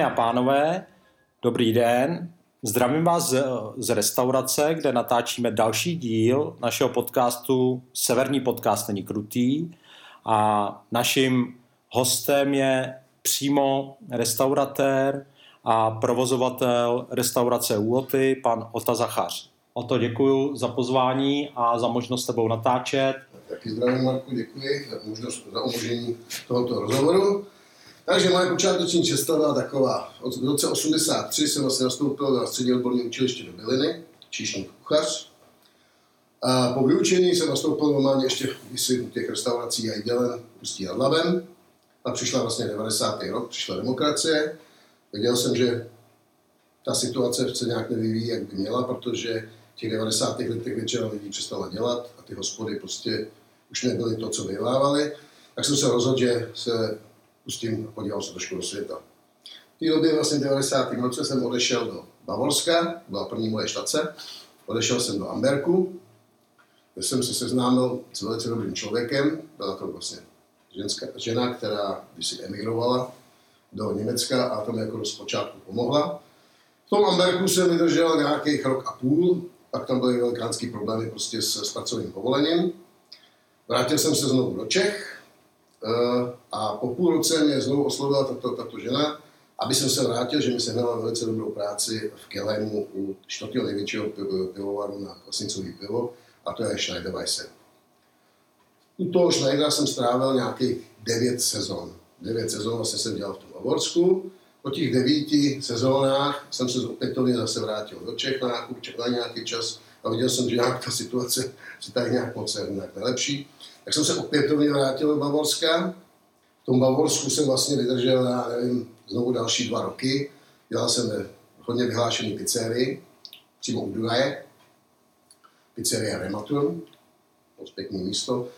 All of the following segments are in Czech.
Dámy a pánové, dobrý den. Zdravím vás z restaurace, kde natáčíme další díl našeho podcastu Severní podcast není krutý. A naším hostem je přímo restauratér a provozovatel restaurace Uloty, pan Ota Zachář. Oto, děkuji za pozvání a za možnost s tebou natáčet. Taky zdravím, Marku, děkuji za možnost, za umožnění tohoto rozhovoru. Takže moje počáteční cesta byla taková. V roce 1983 jsem vlastně nastoupil na střední odborné učiliště do Myliny, číšník kuchař. A po vyučení jsem nastoupil normálně ještě u těch restaurací a jídelen Ústí nad Labem. A přišla vlastně 90. rok, přišla demokracie. Věděl jsem, že ta situace se nějak nevyvíjí, jak by měla, protože v těch 90. letech většina lidí přestala dělat a ty hospody prostě už nebyly to, co vyhlávaly. Tak jsem se rozhodl, že se pustím a podíval se trošku do světa. V té době vlastně v 90. roce jsem odešel do Bavorska, byla první moje štace. Odešel jsem do Amberku, kde jsem se seznámil s velice dobrým člověkem. Byla to vlastně žena, která kdysi emigrovala do Německa a tam jako zpočátku pomohla. V tom Amberku jsem vydržel nějakých rok a půl, pak tam byly velikánský problémy prostě s pracovním povolením. Vrátil jsem se znovu do Čech a po půl roce mě znovu oslovila tato žena, aby jsem se vrátil, že mi sehnala velice dobrou práci v Kelheimu u čtvrtého největšího pivovaru na kvasnicový pivo, a to je Schneider Weisse. U toho Schneidera jsem strávil nějakých 9 sezon. 9 sezon vlastně jsem dělal v tom Bavorsku. Po těch 9 sezónách jsem se opětovně zase vrátil do Čech na nějaký čas a viděl jsem, že nějak ta situace se tady nějak moc nelepší. Tak jsem se opětovně vrátil do Bavorska. V tom Bavorsku jsem vlastně vydržel, já nevím, znovu další 2 roky. Dělal jsem hodně vyhlášený pizzerii, přímo u Dunaje. Pizzeria Rematur, moc pěkné místo.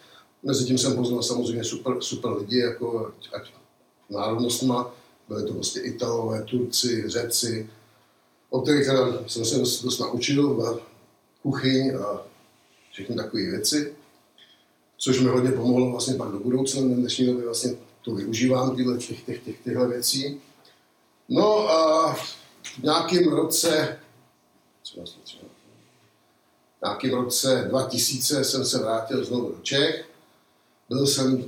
Mezitím jsem poznal samozřejmě super lidi, jako ať národnostma. Byli to vlastně Italové, Turci, Řeci. Od kterých jsem se dost naučil v kuchyni a všechny takové věci. Což mi hodně pomohlo vlastně pak do budoucna, v dnešní době vlastně to využívám, tyhle věcí. No a v nějakém roce, 2000 jsem se vrátil znovu do Čech.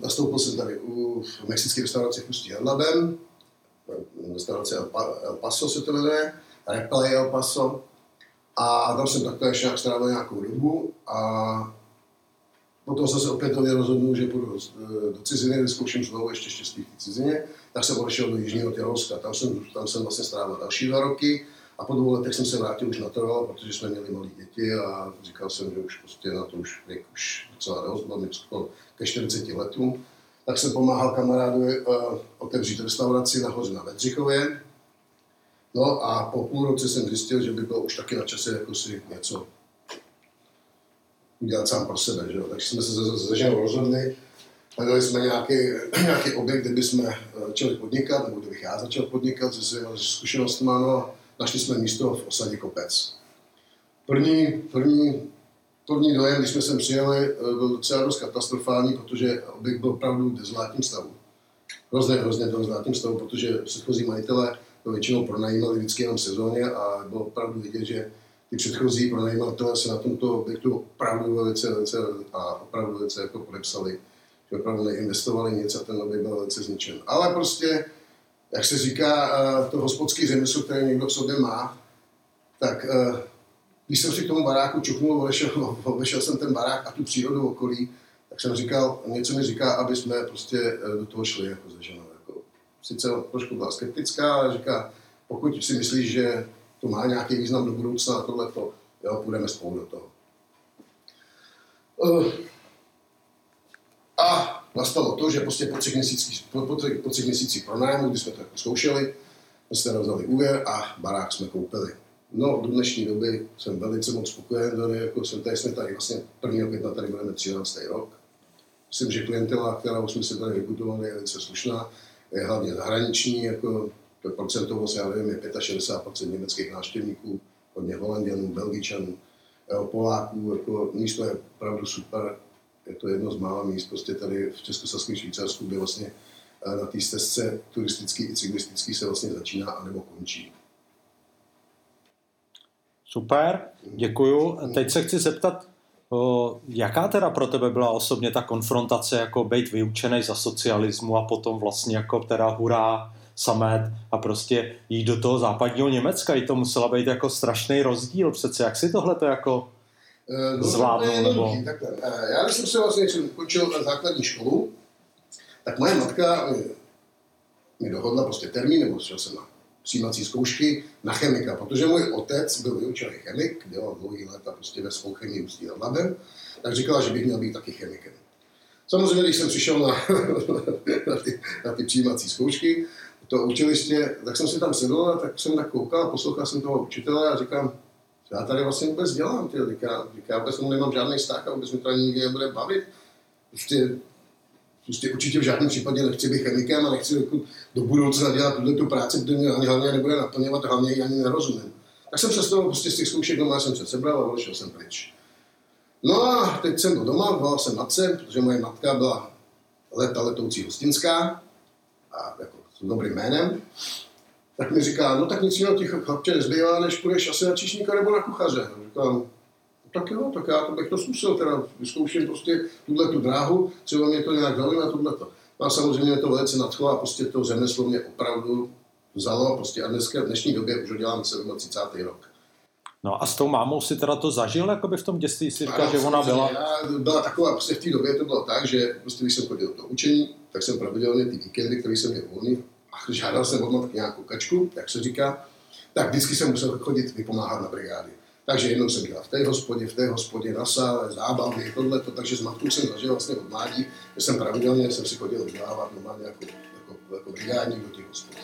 Nastoupil jsem tady v mexické restauraci v Ústí nad Labem, restaurace El Paso se to jmenuje, Repelé El Paso. A tam jsem takto ještě strávil nějakou dobu a potom jsem se opětovně rozhodl, že půjdu do ciziny, vyzkouším znovu ještě štěstí v té cizině. Tak jsem odešel do Jižního Tyrolska, tam jsem vlastně strávil další 2 roky a po 2 letech jsem se vrátil už natrval, protože jsme měli malé děti a říkal jsem, že už prostě na to už věk už docela dost, bylo mi skoro ke 40 letům. Tak jsem pomáhal kamarádovi otevřít restauraci nahoře na Vedřichově. No a po půl roce jsem zjistil, že by bylo už taky na čase jako si něco udělat sám pro sebe, že jo. Takže jsme se se ženou rozhodli, hledali jsme nějaký objekt, kde bychom začali podnikat, nebo kde bych já začal podnikat se svými zkušenostmi, no, našli jsme místo v osadě Kopec. První dojem, když jsme sem přijeli, byl docela dost katastrofální, protože objekt byl opravdu v dezolátním stavu. Hrozně dezolátním stavu, protože předchozí majitelé to většinou pronajímali vždycky jenom v sezóně a bylo opravdu vidět, že ty předchozí pronajímatelé se na tomto objektu opravdu velice jako podepsali, že opravdu neinvestovali nic a ten objekt byl velice zničen. Ale prostě, jak se říká, to hospodský řemeslo, které někdo v sobě má, tak když jsem si k tomu baráku čuchnul, obešel jsem ten barák a tu přírodu okolí, tak jsem říkal, něco mi říká, aby jsme prostě do toho šli jako ze ženou. Jako, sice trošku byla skeptická, ale říká, pokud si myslíš, že to má nějaký význam do budoucna a tohleto, jo, půjdeme spolu do toho. A nastalo to, že prostě po 3 měsících pronájmu, kdy jsme to jako zkoušeli, jsme vzali úvěr a barák jsme koupili. No, do dnešní doby jsem velice moc spokojen, jako jsme tady vlastně 1. května tady budeme 13. rok. Myslím, že klientela, kterou jsme se tady vybudovali, je velice slušná, je hlavně zahraniční, jako procentovo se, já nevím, je 65% německých návštěvníků, hodně Holanděnů, Belgičanů, Poláků, jako místo je opravdu super, je to jedno z mála míst, prostě tady v Českosaském Švýcarsku, kde vlastně na té stezce turistický i cyklistický se vlastně začíná anebo končí. Super, děkuju. Teď se chci zeptat, jaká teda pro tebe byla osobně ta konfrontace, jako být vyučenej za socialismu a potom vlastně jako teda hurá, samet a prostě jít do toho západního Německa, i to musela být jako strašný rozdíl přece. Jak si tohle to jako zvládnul? Nebo... Já když jsem se vlastně ukončil základní školu, tak moje matka mi dohodla prostě termín, nebo šel jsem na přijímací zkoušky na chemika, protože můj otec byl vyučený chemik, dělal dlouhý leta prostě ve svou chemii ústí nad labem, tak říkala, že bych měl být taky chemikem. Samozřejmě, když jsem přišel na ty přijímací zkoušky, to učiliště, tak jsem si tam sedl a tak jsem tak koukal, poslouchal jsem toho učitele a říkám, já tady vlastně vůbec dělám, já vůbec nemám žádný vztah a vůbec mi to ani nikdy nebude bavit. Prostě určitě v žádném případě nechci být chemikem a nechci do budoucna dělat tuto práci, protože mě hlavně nebude naplňovat, hlavně ji ani nerozumím. Tak jsem přes toho prostě z těch zkoušek doma jsem se sebral a odešel jsem pryč. No a teď jsem byl doma, volal jsem matce, protože moje matka byla letoucí hostinská a jako s dobrým jménem, tak mi říká, no tak nic jiného těch chlapče nezbývá, než půjdeš asi na číšníka nebo na kuchaře. A říkám, tak jo, tak já to bych to zkusil, teda vyzkouším prostě tu dráhu, třeba mě to nějak zaujíme a tohleto. A samozřejmě mě to velice nadchlo a prostě to řemeslo mě opravdu vzalo prostě a dneska, v dnešní době už ho dělám 37. rok. No a s tou mámou si teda to zažil, jakoby v tom dětství si říká, že ona byla... Já byla taková, prostě v té době to bylo tak, že prostě když jsem chodil do učení, tak jsem pravidelně ty víkendy, které jsem měl volný, a žádal jsem od matky nějakou kačku, jak se říká, tak vždycky jsem musel chodit vypomáhat na brigády. Takže jednou jsem dělal v té hospodě, na sále, zábavě, tohleto, takže s matkou jsem zažil vlastně od mládí, že jsem pravidelně jsem si chodil vzdávat normálně jako brigádník do těch hospod.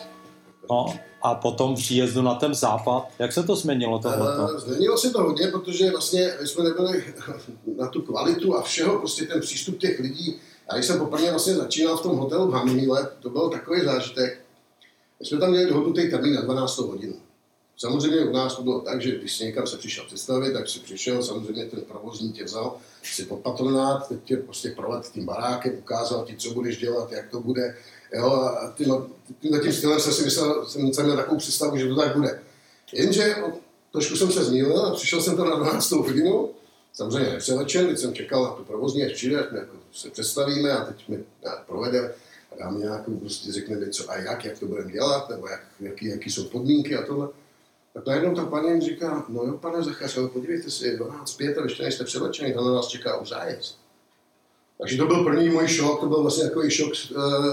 No a potom příjezdu na ten západ, jak se to změnilo tohleto? Změnilo se to hodně, protože vlastně jsme nebyli na tu kvalitu a všeho, prostě ten přístup těch lidí. A když jsem poprvé vlastně začínal v tom hotelu v Hamilíle, to byl takový zážitek, my jsme tam měli dohodnutý termín na 12. hodinu. Samozřejmě u nás to bylo tak, že když si někam se přišel představit, tak si přišel, samozřejmě ten provozní tě vzal si pod patronát, teď tě prostě provedl tím barákem, ukázal ti, co budeš dělat, jak to bude. Jo, a tím stylem jsem si myslel, jsem měl takovou představu, že to tak bude. Jenže trošku jsem se zmínil a přišel jsem tam na 12. hodinu, samozřejmě nepřevlečen, když jsem čekal na tu provozní, až přijde, až mě jako se představíme a teď mi provede a dá mi nějakou, prostě řekne mi co a jak to budeme dělat, nebo jaký jsou podmínky a tohle. Tak najednou ta paní říká, no jo, pane Zachář, ale podívejte si, 12:05 a ještě nejste převlečený, tam na vás čeká už zájezd. Takže to byl první můj šok, to byl vlastně takový šok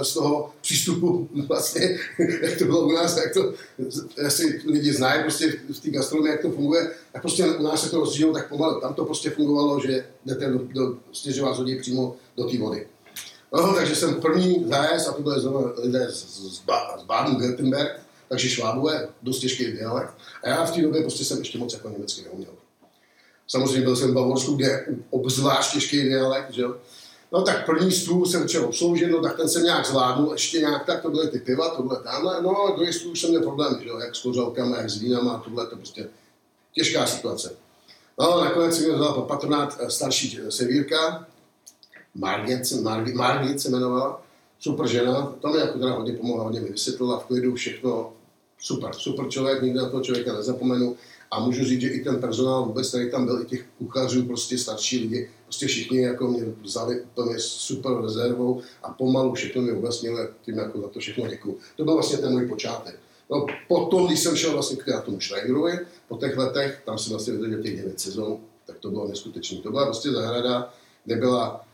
z toho přístupu, vlastně, jak to bylo u nás, jak to asi lidi znají prostě v té gastronomii, jak to funguje. A prostě u nás se to rozdílilo tak pomalu, tam to prostě fungovalo, že jdete že vás hodí přímo do té vody. No, takže jsem první zájezd, a to byly lidé z Baden-Württemberg, takže Švábové, dost těžký dialekt. A já v té době prostě jsem ještě moc jako německy neuměl. Samozřejmě byl jsem v Bavorsku, kde je obzvlášť těžký dialekt, že jo. No tak první stůl jsem třeba obsloužil, no tak ten jsem nějak zvládnul, ještě nějak tak, to byly ty piva, tohle tamhle, no a druhý stůl už jsem měl problém, že jo, jak s kořálkama, jak s vínama, tohle, to prostě těžká situace. No a nakonec jsem mě vzal pod patronát starší sevírka, Margit se jmenovala, super žena, to mi jako teda hodně pomohla, hodně mi vysvětlila v klidu všechno, super člověk, nikdy na toho člověka nezapomenu. A můžu říct, že i ten personál vůbec, který tam byl, i těch kuchařů, prostě starší lidi, prostě všichni jako mě vzali úplně super rezervou a pomalu všechno mě vůbec měli, tím jako za to všechno děkuju. To byl vlastně ten můj počátek. No potom, když jsem šel vlastně k tomu Schneiderovi, po těch letech, tam jsem vlastně vydržel těch 9 sezon, tak to bylo neskutečné. To byla prostě zahrada, kde byla,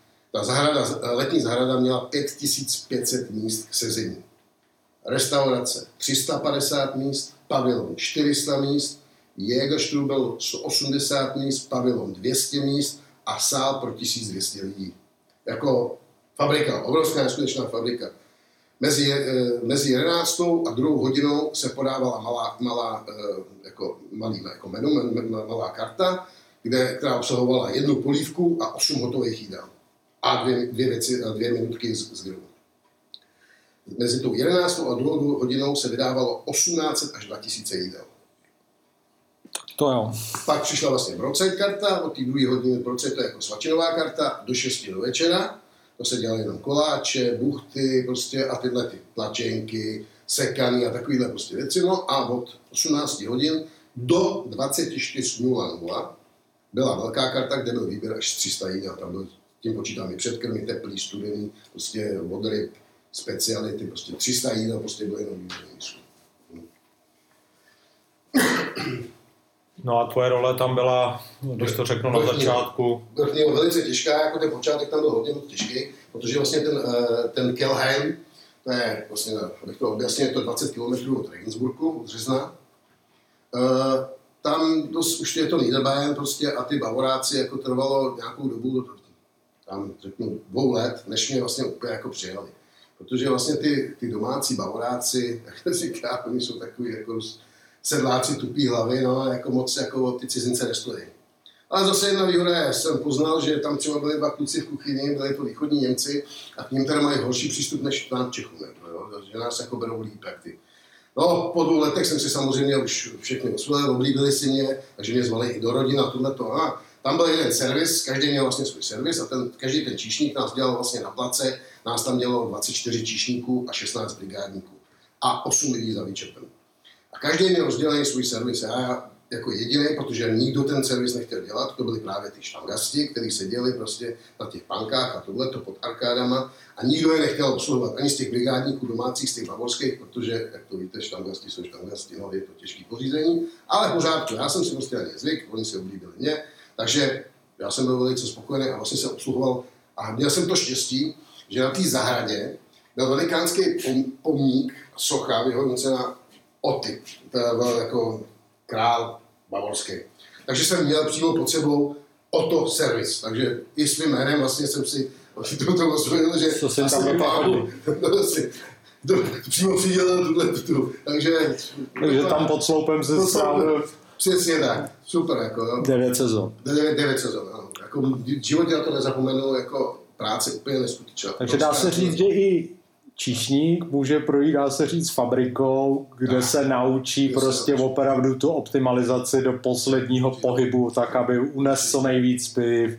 letní zahrada měla 5500 míst k sezení. Restaurace 350 míst, pavilon 400 míst, Jägerstube 180 míst, pavilon 200 míst a sál pro 1200 lidí. Jako fabrika, obrovská neskutečná fabrika. Mezi 11. a 2. hodinou se podávala malá karta, která obsahovala jednu polívku a 8 hotových jídel. A dvě minutky z grilu. Mezi tou 11. a 2. hodinou se vydávalo 1800 až 2000 jídel. To jo. Pak přišla vlastně brocet karta, od té 2 hodiny brocet to je jako svačinová karta do 6 do večera to se dělaly jenom koláče, buchty prostě a tyhle ty tlačenky, sekaný a takovýhle prostě věci. No a od 18 hodin do 24:00 byla velká karta, kde byl výběr až 300 jídel. Tam byl, tím počítám i předkrmy, teplý, studený, prostě od ryb, speciality, prostě 300 jídel, prostě bylo jenom výběr. No a tvoje role tam byla, když to řeknu na začátku. Vrchně velice těžká, jako ten počátek tam byl hodně těžký, protože vlastně ten Kelheim, to je vlastně, abych to objasnil, je to 20 km od Regensburgu, od Řezna. Tam dost, už je to Niederbayern prostě a ty Bavoráci jako trvalo nějakou dobu, tam řeknu 2 let, než mě vlastně úplně jako přijali. Protože vlastně ty domácí Bavoráci, tak říká, oni jsou takový jako sedláci tupí hlavy, no, jako moc jako ty cizince nestojí. Ale zase jedna výhoda, jsem poznal, že tam třeba byli 2 kluci v kuchyni, byli to východní Němci a k ním teda mají horší přístup než tam v Čechům, že nás jako berou líp jak ty. No, po 2 letech jsem si samozřejmě už všechny osvojil, oblíbili si mě, takže mě zvali i do rodin a tohleto. A tam byl jeden servis, každý měl vlastně svůj servis a každý ten číšník nás dělal vlastně na place, nás tam mělo 24 číšníků a 16 brigádníků a 8 lidí za výčepem. A každý měl rozdělený svůj servis. Já jako jediný, protože nikdo ten servis nechtěl dělat, to byli právě ty štangasti, kteří seděli prostě na těch pankách a tohleto pod arkádama a nikdo je nechtěl obsluhovat ani z těch brigádníků domácích, z těch bavorských, protože, jak to víte, štangasti jsou štangasti, no, je to těžký pořízení, ale pořádku, já jsem si prostě ani zvyk, oni se oblíbili mě, takže já jsem byl velice spokojený a vlastně se obsluhoval a měl jsem to štěstí, že na té zahradě byl velikánský pomník, socha vyhozená Oty, to byl jako král bavorský. Takže jsem měl přímo pod sebou Oto servis, takže i svým jménem vlastně jsem si toto osvojil, že co jsem tam nepádu. Přímo přidělal tuto. Takže tam pod sloupem se strávil. Přesně tak, super. Jako, 9 sezon, ano. Jako, v životě na to nezapomenu, jako práce úplně neskutečná. Takže dá se říct, že i číšník může projít, dá se říct, fabrikou, kde se naučí prostě opravdu tu optimalizaci do posledního pohybu, tak aby unesl nejvíc piv,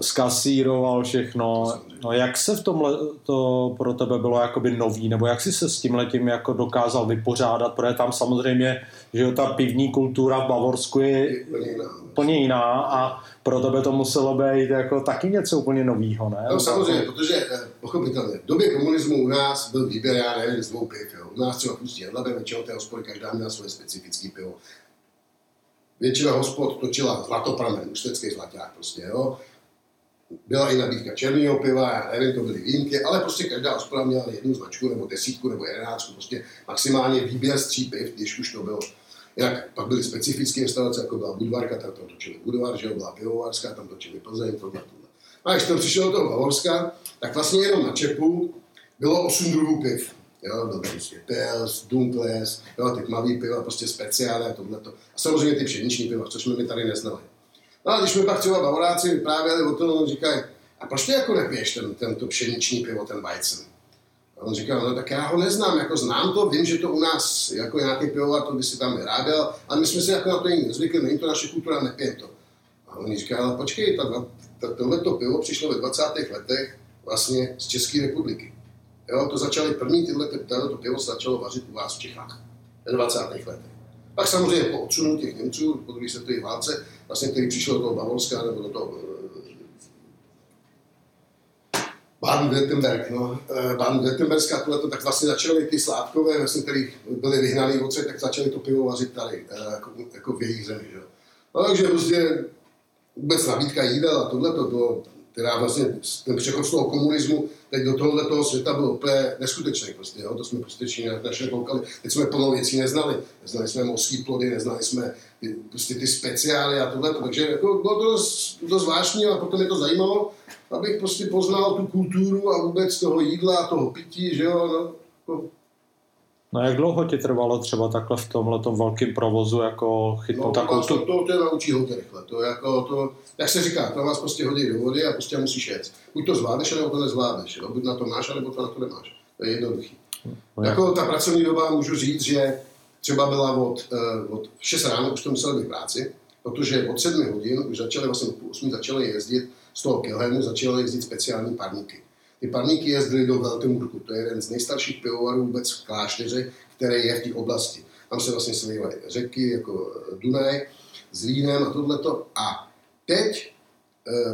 zkasíroval všechno. No jak se v tomhle to pro tebe bylo jakoby nový, nebo jak jsi se s tímhletím jako dokázal vypořádat, protože tam samozřejmě, že ta pivní kultura v Bavorsku je úplně jiná a pro tebe to muselo být jako taky něco úplně novýho, ne? No samozřejmě, protože pochopitelně, v době komunismu u nás byl výběr, já nevím, z 2 piv, jo. U nás třeba pustí jedlebe, většinou té hospody každá měla svoje specifické pivo. Většina hospod točila Zlatopramen, ústecký zlaťák prostě, jo. Byla i nabídka černého piva, já nevím, to byly výjimky, ale prostě každá hospoda měla jednu značku, nebo 10 nebo 11, prostě maximálně výběr z 3 piv, když už to bylo. Jak pak byly specifické instalace, jako byla Budvarka, tak tam točili Budvar, že byla Pivovarská, tam točili Plzeň, tohle. A když tam přišel do toho Bavorska, tak vlastně jenom na čepu bylo 8 druhů piv. Jo, byl prostě Pils, Dunkles, jo, ty tmavý piva, prostě speciály a tohleto. A samozřejmě ty pšeniční piva, což jsme mi tady neznali. No a když mi pak třeba Bavoráci vyprávěli o tom, on říkají, a proč ty jako nepiješ tento pšeniční pivo, ten Weizen? A on říkal, no tak já ho neznám, jako znám to, vím, že to u nás jako nějaký pivovar, to by si tam vyráběl, ale my jsme si jako na to jiný nezvykli, není to naše kultura, nepije to. A on říkal, ale počkej, tohleto pivo přišlo ve 20. letech vlastně z České republiky. Jo, to začaly první tohleto pivo začalo vařit u vás v Čechách ve 20. letech. Pak samozřejmě po odsunu těch Němců, po druhé světové válce, vlastně, který přišel do toho Bavorska nebo do toho Baden-Württemberg, no, Baden-Württembergská tohleto, tak vlastně začaly ty sládkové, vlastně, který byly vyhnaný odsaď, tak začaly to pivo vařit tady, jako v jejich zemi, že jo. No takže vlastně vůbec nabídka jídel a tohleto bylo, teda vlastně ten přechod z toho komunismu, teď do tohoto světa byl úplně neskutečný prostě, jo? To jsme prostě naše koukali, teď jsme plnou věcí neznali, neznali jsme mořský plody, neznali jsme prostě ty speciály a tohleto, takže jako, bylo to dost zvláštní a potom mě to zajímalo, abych prostě poznal tu kulturu a vůbec toho jídla a toho pití, že jo, no. No jak dlouho ti trvalo třeba takhle v tomhletom velkým provozu jako chytnout takovou... No to tě naučí hodně rychle, to jako to, jak se říká, to vás prostě hodí do vody a prostě musíš jet. Buď to zvládneš, nebo to nezvládneš, jo? Buď na to máš, nebo to na to nemáš, to je jednoduchý. No, jako ta pracovní doba, můžu říct, že třeba byla od 6 ráno, už to musel být v práci, protože od 7 hodin, už začali vlastně po 8 začali jezdit z toho Kelheimu začaly jezdit speciální parníky. Ty parníky jezdily do Veltemburku, to je jeden z nejstarších pivovarů vůbec v klášteře, který je v té oblasti. Tam se vlastně slivaly řeky jako Dunaj s Línem a tohleto. A teď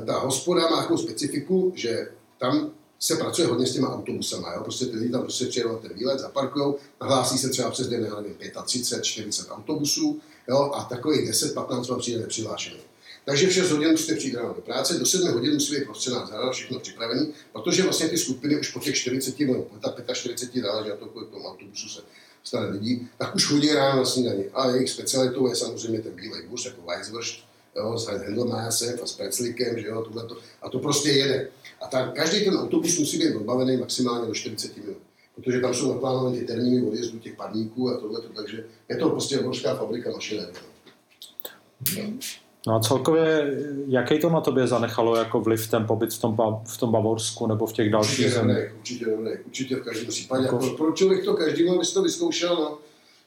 ta hospoda má takovou specifiku, že tam se pracuje hodně s těma autobusama, jo? Prostě ty lidi tam prostě přijedou na ten výlet, zaparkujou, nahlásí se třeba přes den, nevím, 35, 40 autobusů, jo? A takových 10-15 vám přijde nepřihlášený. Takže v 6 hodin musíte přijít ráno do práce, do 7 hodin musí být prostřená zahrada, všechno připravené, protože vlastně ty skupiny už po těch 40 nebo po 45, záleží na to, kolik tomu autobusu se stane lidí, tak už chodí ráno na snídaně. A jejich specialitou je samozřejmě ten bílej bůř, jako Weisswurst, jo, s Hendlmásem a s Preclikem, že jo, tohleto. A to prostě jede. A tam každý ten autobus musí být odbavený maximálně do 40 minut, protože tam jsou naplánované ty termíny odjezdu těch parníků a tohleto, takže je to prostě obrovská fabrika mašinérie. No a celkově, jaký to na tobě zanechalo jako vliv ten pobyt v tom Bavorsku nebo v těch dalších zemích? Určitě v každém případě. Jako... Proč bych to každému, aby to vyzkoušel, no?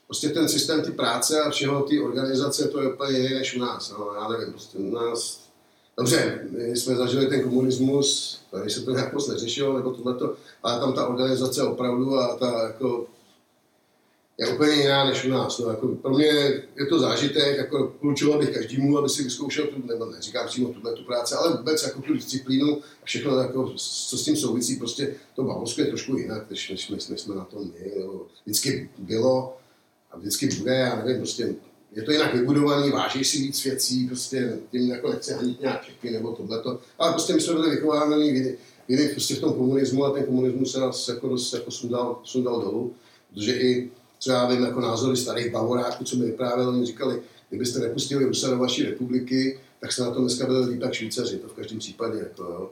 Prostě ten systém, ty práce a všeho, ty organizace, to je úplně jiné než u nás. No, já nevím, prostě u nás... Dobře, my jsme zažili ten komunismus, tady se to nějak moc neřešilo, nebo tohleto, ale tam ta organizace opravdu a ta jako... je úplně jiná než u nás. No, jako pro mě je to zážitek, jako klučoval bych každému, aby si vyzkoušel tu, nebo neříkám přímo tuhle tu práci, ale vůbec jako tu disciplínu a všechno, jako, co s tím souvisí, prostě to Bavorsko je trošku jinak, než jsme na tom měli, nebo vždycky bylo a vždycky bude, já nevím, prostě je to jinak vybudovaný, váží si víc věcí, prostě tím jako nechce hanit nějak všechny nebo tohleto, ale prostě my jsme byli vychovávaný v prostě v tom komunismu a ten komunismus se nás jako dost jako sundal dolů, protože i třeba vím jako názory starých Bavoráků, co mi vyprávěli, oni říkali, kdybyste nepustili Rusa do vaší republiky, tak se na tom dneska byli líp jak Švýcaři, to v každém případě. Jako,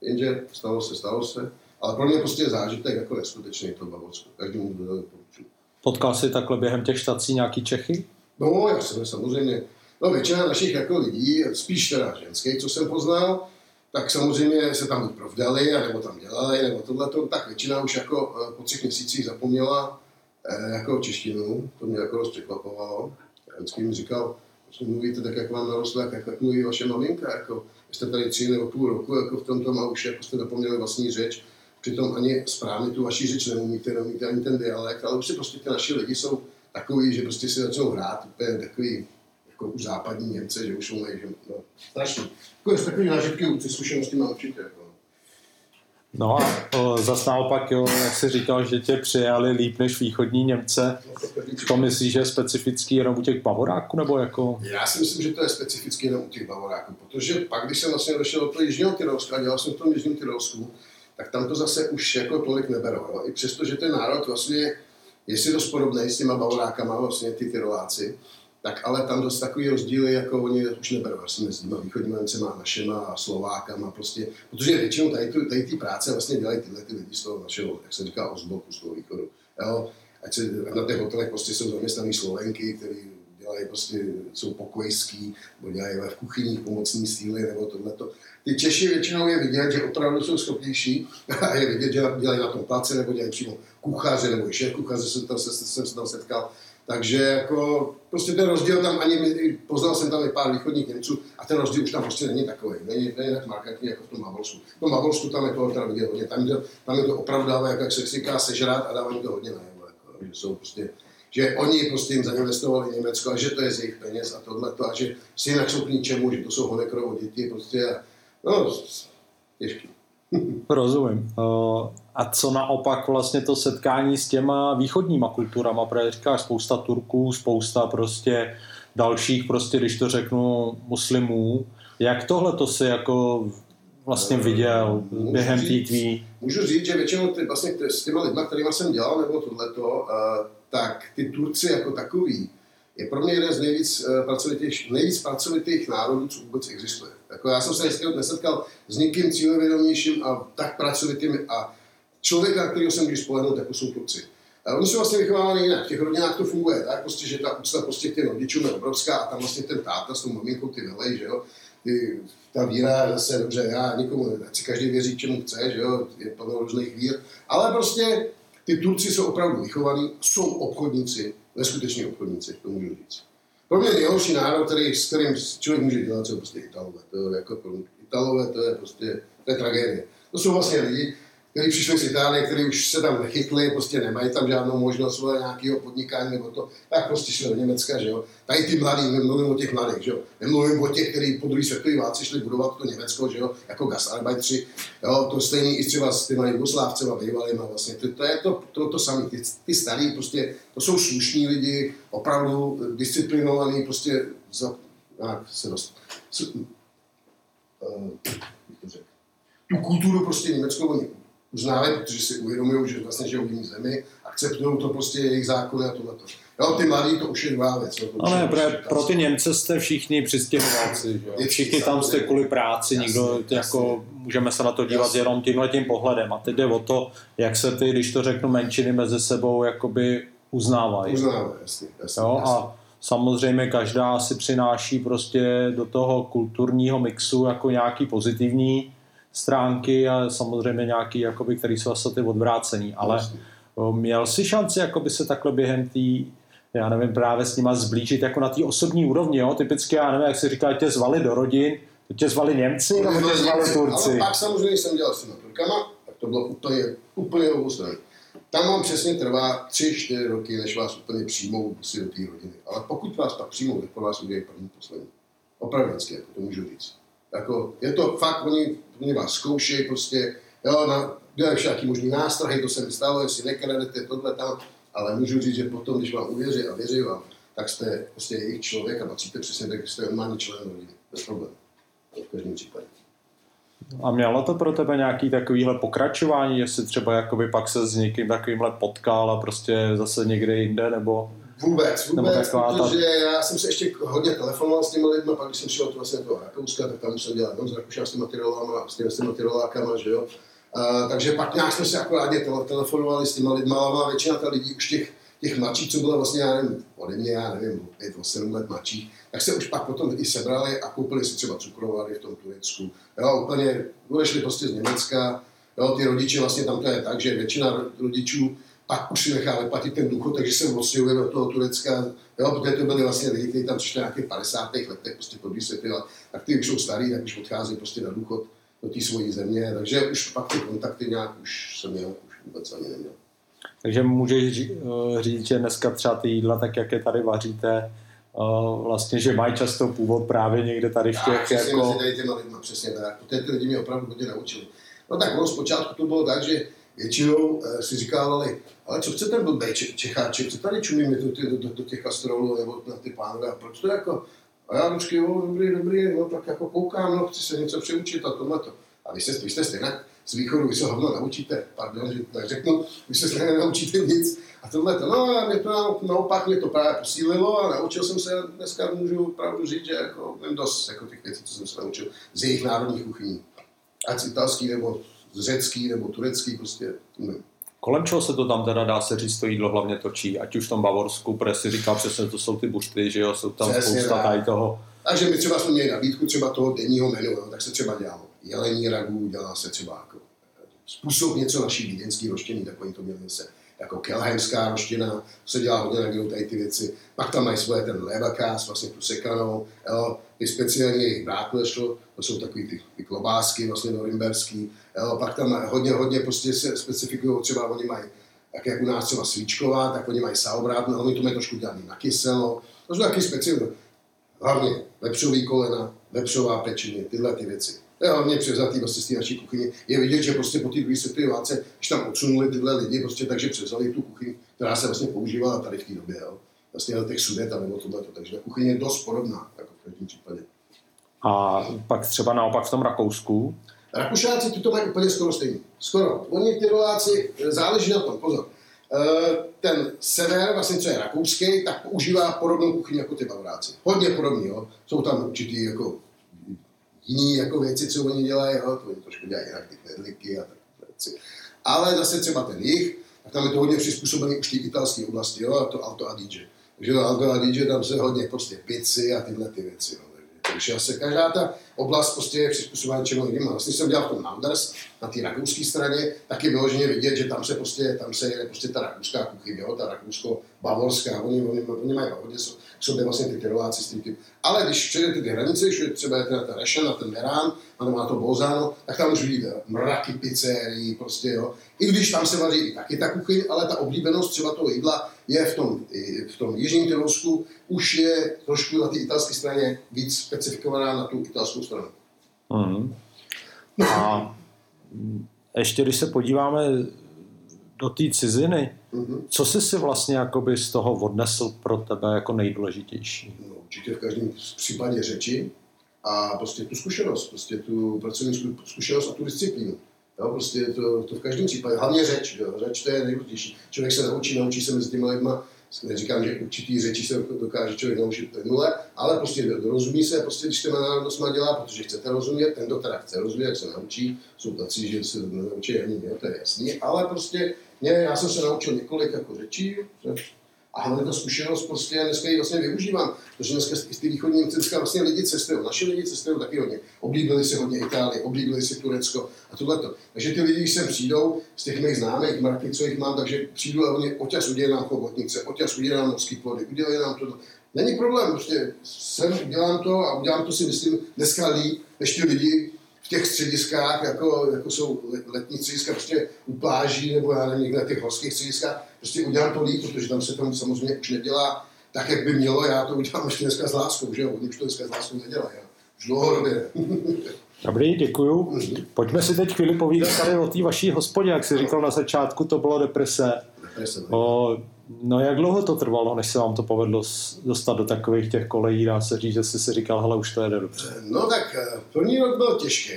jenže stalo se, ale pro mě prostě je zážitek jako neskutečný to Bavorsko, každému doporučuji. Potkal jsi takhle během těch štací nějaký Čechy? No, já jsem samozřejmě. No, většina našich jako lidí, spíš teda ženských, co jsem poznal, tak samozřejmě se tam provdali, nebo tam dělali, nebo tohleto, tak většina už jako po 3 měsících zapomněla jako češtinu, to mě jako dost překvapovalo. Já vždycky jim říkal, že mluvíte tak, jak vám narostla, jak mluví vaše maminka, jako jste tady 3 nebo půl roku jako v tomto a už jako jste dopomněli vlastní řeč, přitom ani správně tu vaši řeč neumíte ani ten dialekt, ale už si prostě ty naši lidi jsou takový, že prostě si začnou hrát úplně takový, jako už západní Němce, že už jsou nejde, no, strašný. Takový nážitky u ty zkušenosti mám určitě, jako. No a zas naopak, jo, jak jsi říkal, že tě přijali líp než východní Němce, to myslíš, že je specifický jenom u těch Bavoráků, nebo jako? Já si myslím, že to je specifický jenom u těch Bavoráků, protože pak, když jsem vlastně došel do toho Jižního Tyrolska a dělal jsem v tom Jižním Tyrolsku, tak tam to zase už jako tolik neberou, jo? I přesto, že ten národ vlastně, jestli dost podobnej s těma Bavorákama, vlastně ty Tyroláci, tak ale tam dost takový rozdíly, jako oni už neberou vlastně mezi východníma Němcema a našima a Slovákama prostě, protože většinou tady ty práce vlastně dělají tyhle ty lidi z toho našeho, jak se říká, ozboku z toho východu, jo, ať se na těch hotelech prostě jsou zaměstnaný Slovenky, který dělají prostě, jsou pokojský, nebo dělají v kuchyních pomocní síly, nebo tohleto. Ty Češi většinou je vidět, že opravdu jsou schopnější, a je vidět, že dělají na tom place, nebo dělají přímo kuchaře, nebo i šéfkuchaře jsem se tam setkal. Takže jako prostě ten rozdíl tam ani, poznal jsem tam i pár východních Němců a ten rozdíl už tam prostě není takový, není tak markantní jako v tom Bavorsku. V tom Bavorsku tam je to teda vidět hodně, tam je to opravdu dává, jak se říká, sežrát a dávají to hodně najevo, jako, že jsou prostě, že oni prostě jim zainvestovali Německo a že to je z jejich peněz a tohleto a že si jinak jsou k ničemu, že to jsou honekrovo děti prostě a no, těžký. Rozumím. A co naopak vlastně to setkání s těma východníma kulturama, protože říkáš spousta Turků, spousta prostě dalších, prostě když to řeknu, muslimů. Jak tohle to si jako vlastně viděl během té tvý? Můžu říct, že většinou vlastně s těma lidma, kterýma jsem dělal, nebo tohleto, tak ty Turci jako takový je pro mě jeden z nejvíc pracovitých národů, co vůbec existuje. Jako já jsem se dneska nesetkal s někým cílevědomějším a tak pracovitým a člověka, kterého jsem když spolehnul, jako jsou Turci. Oni jsou vlastně vychovávaný jinak, v těch rodinách to funguje tak, prostě, že ta úcta prostě k těm rodičům je obrovská a tam vlastně ten táta s tou maminkou ty velej, že jo. Ta víra zase dobře, já nikomu, ať si každý věří, čemu chce, že jo, je plno různých vír, ale prostě ty Turci jsou opravdu vychovaní, jsou obchodníci, neskuteční obchodníci, to můžu říct. Pro mě nejhorší národ, s kterým člověk může dělat, co prostě Italové. To je jako Italové, to je prostě, to je tragédie. To jsou vlastně lidi, kteří přišli z Itálie, kteří už se tam nechytli, prostě nemají tam žádnou možnost nějakého podnikání nebo to, tak prostě šli do Německa, že jo. Tady ty mladí, nemluvím o těch mladých, že jo. Nemluvím o těch, kteří po druhé světové válce šli budovat to Německo, že jo, jako gastarbeitři, jo, to stejný i třeba s těma Jugoslávcema bývalýma vlastně, to je to samé, ty starý prostě, to jsou slušní lidi, opravdu disciplinovaní, prostě za, jak se dost, tu kulturu prostě německou uznávají, protože si uvědomují, že vlastně žijou v jiné zemi, akceptují to prostě jejich zákony a tohleto. Jo, ty malí to už je druhá věc. Ale pro ty Němce jste všichni přistěhovalci, všichni tam jste kvůli práci, jasný, nikdo jako, můžeme se na to dívat jasný, jenom tímhletím pohledem. A teď jde o to, jak se ty, když to řeknu, menšiny mezi sebou jakoby uznávají. Uznávají, jasný, jo, jasný. A samozřejmě každá si přináší prostě do toho kulturního mixu jako nějaký pozitivní stránky a samozřejmě nějaký, jakoby, který jsou asi ty odvrácený, ale měl si šanci jakoby se takhle během tý, já nevím, právě s nima zblížit jako na té osobní úrovni, jo? Typicky, já nevím, jak si říkal, tě zvali do rodin, tě zvali Němci nebo tě zvali Turci. Ale pak samozřejmě jsem dělal s těma Turkama, tak to bylo úplně obustranné. Tam vám přesně trvá 3-4 roky, než vás úplně přijmou si do té rodiny, ale pokud vás pak přijmou, tak vás udělají první poslední. Opravdensky, jako to můžu říct. Jako, je to fakt, oni vás zkoušejí prostě, jo, dělají všaký možný nástrahy, to se mi stalo, jestli nekradete, tohle tam, ale můžu říct, že potom, když vám uvěří a věří vám, tak jste prostě jejich člověk a patříte přesně tak, jste normální člen rodiny, bez problémů, v každém případě. A mělo to pro tebe nějaký takovýhle pokračování, jestli třeba jakoby pak se s někým takovýmhle potkal a prostě zase někde jinde, nebo... Vůbec, protože já jsem se ještě hodně telefonoval s těmi lidmi, pak když jsem šel vlastně do Rakouska, tak tam musel dělat s Rakušem, s těmi Tyrolákama, že jo. Takže pak nějak jsme se akorátně telefonovali s těmi lidmi, a většina ta lidí už těch mladších, co byla vlastně, já nevím, ode mě, 5-7 let mladších, tak se už pak potom i sebrali a koupili si třeba cukrovary v tom Turecku. Jo, úplně odešli prostě z Německa, jo, ty rodiče vlastně tam to je tak, že většina rodičů pak už si nechá vyplatit ten důchod, takže jsem odstřelil do toho Turecka, jo, protože to byli vlastně lidi, kteří tam přišli nějakých 50. letech, prostě po výsvětila, tak ty už jsou starý, tak už odchází prostě na důchod do té svojí země, takže už pak ty kontakty nějak už jsem měl, už vůbec ani neměl. Takže můžeš říct, že dneska třeba ty jídla, tak jak je tady vaříte, vlastně, že mají často původ právě někde tady v těch jako... Přesně mezi těma lidma, přesně tak, protože ty lidi mě opravdu hodně naučili. No tak ono zpočátku to bylo tak, že většinou si říkávali, ale co chce ten blbej Čecháček, co tady čumíme do těch kastrolů nebo na ty pánové, a proč to jako, a já vždycky, dobrý, no tak jako koukám, no chci se něco přeučit a tohleto. A vy jste stejně z východu, vy se hovno naučíte, pardon, že tak řeknu, vy se stejně naučíte nic a tohleto. No a mě to naopak, mě to právě posílilo a naučil jsem se, dneska můžu opravdu říct, že jako vím dost jako těch věcí, co jsem se naučil z jejich národních kuchyní, ať z italský nebo řecký nebo turecký, prostě nevím. Kolem čeho se to tam teda, dá se říct, to jídlo hlavně točí, ať už v tom Bavorsku, protože si říká přesně, to jsou ty bušty, že jo, jsou tam spousta tady toho. Takže my třeba jsme měli nabídku třeba toho denního menu, jo, tak se třeba dělalo jelení ragu, dělá se třeba jako způsob něco naší vídeňský roštění, takový to měli se jako kelheimská roštěna, se dělá hodně ragu, tady ty věci, pak tam mají svoje ten levakas, vlastně tu sekanou, jo, ty speciálně jejich brátlešlo, to jsou takový ty klobásky vlastně norimberský, jo, pak tam hodně prostě se specifikují, třeba oni mají, tak jak u nás třeba svíčková, tak oni mají sauerbraten, ale oni to mají trošku dělaný na kyselo, to jsou taky speciální, hlavně vepřový kolena, vepřová pečení, tyhle ty věci. To je hlavně převzatý vlastně z té naší kuchyně. Je vidět, že prostě po té druhé světové válce, když tam odsunuli tyhle lidi, prostě takže převzali tu kuchyň, která se vlastně používala tady v té době, jo. Vlastně těch Sudeta nebo tohleto, takže ta kuchyně je dost podobná, jako v každém případě. A pak třeba naopak v tom Rakousku? Rakušáci ty to mají úplně skoro stejný. Skoro. Oni Tyroláci, záleží na tom, pozor. Ten sever, vlastně co je rakouský, tak používá podobnou kuchyni jako ty Bavoráci. Hodně podobný, jo. Jsou tam určitý jako jiný jako věci, co oni dělají, jo. To oni trošku dělají jinak ty knedlíky a takové věci. Ale zase třeba ten jich, tak tam je to hodně přizpůsobený už ty italské oblasti, jo, a to Alto Adige. Takže Alto Adige tam se hodně prostě pici a tyhle ty věci, jo. Takže asi každá ta oblast prostě je přizpůsobena něčemu jinému. Vlastně jsem dělal v tom Nanders, na té rakouské straně, taky vyloženě vidět, že tam se je prostě ta rakouská kuchyně, ta rakousko-bavorská, oni mají hodně, jsou vlastně ty Tyroláci s tím. Ale když přejdete ty hranice, když třeba jete na ten Rešen, na ten Merán, nebo na to Bolzano, tak tam už vidíte mraky pizzerií, prostě jo. I když tam se vaří i taky ta kuchyň, ale ta oblíbenost třeba toho jídla je v tom Jižním Tyrolsku, už je trošku na té italské straně víc specifikovaná na tu italskou stranu. Mm. A ještě když se podíváme do té ciziny, co jsi si vlastně jakoby z toho odnesl pro tebe jako nejdůležitější? No, určitě v každém případě řeči a prostě tu zkušenost, prostě tu pracovní zkušenost a tu disciplínu. Jo, prostě to v každém případě, hlavně řeč, jo, řeč to je nejdůležitější. Člověk se naučí se mezi těma lidma, neříkám, že určitý řeči se dokáže člověk naučit nule, ale prostě rozumí se, prostě, když těma národnostma dělá, protože chcete rozumět, ten, kdo teda chce rozumět, jak se naučí, jsou tací, že se naučí ani, jo, to je jasný, ale prostě já jsem se naučil několik jako řečí, a hlavně ta zkušenost prostě dneska ji vlastně využívám, protože dneska z té východní Německa vlastně lidi cestují, naši lidi cestují taky hodně. Oblíbili si hodně Itálii, oblíbili si Turecko a tohleto. Takže ty lidi, když sem přijdou, z těch mých známých mraky, co jich mám, takže přijdu a oni oťaz udělají nám chobotnice, oťaz udělají nám mořský plody, udělají nám to. Není problém, prostě sem udělám to a udělám to si myslím dneska líp, než ty lidi v těch střediskách, jako jsou letní střediska, prostě u pláží nebo já nevím, někde na těch horských střediskách, prostě udělám to líp, protože tam se to samozřejmě už nedělá tak, jak by mělo, já to udělám ještě dneska s láskou, že jo, oni už to dneska s láskou nedělají, už dlouhodobě. Dobrý, děkuju. Pojďme si teď chvíli povídat tady o té vaší hospodě, jak jsi říkal na začátku, to bylo deprese. No jak dlouho to trvalo, než se vám to povedlo dostat do takových těch kolejí, dá se říct, že jsi si říkal, hele, už to jede dobře. No tak první rok byl těžký,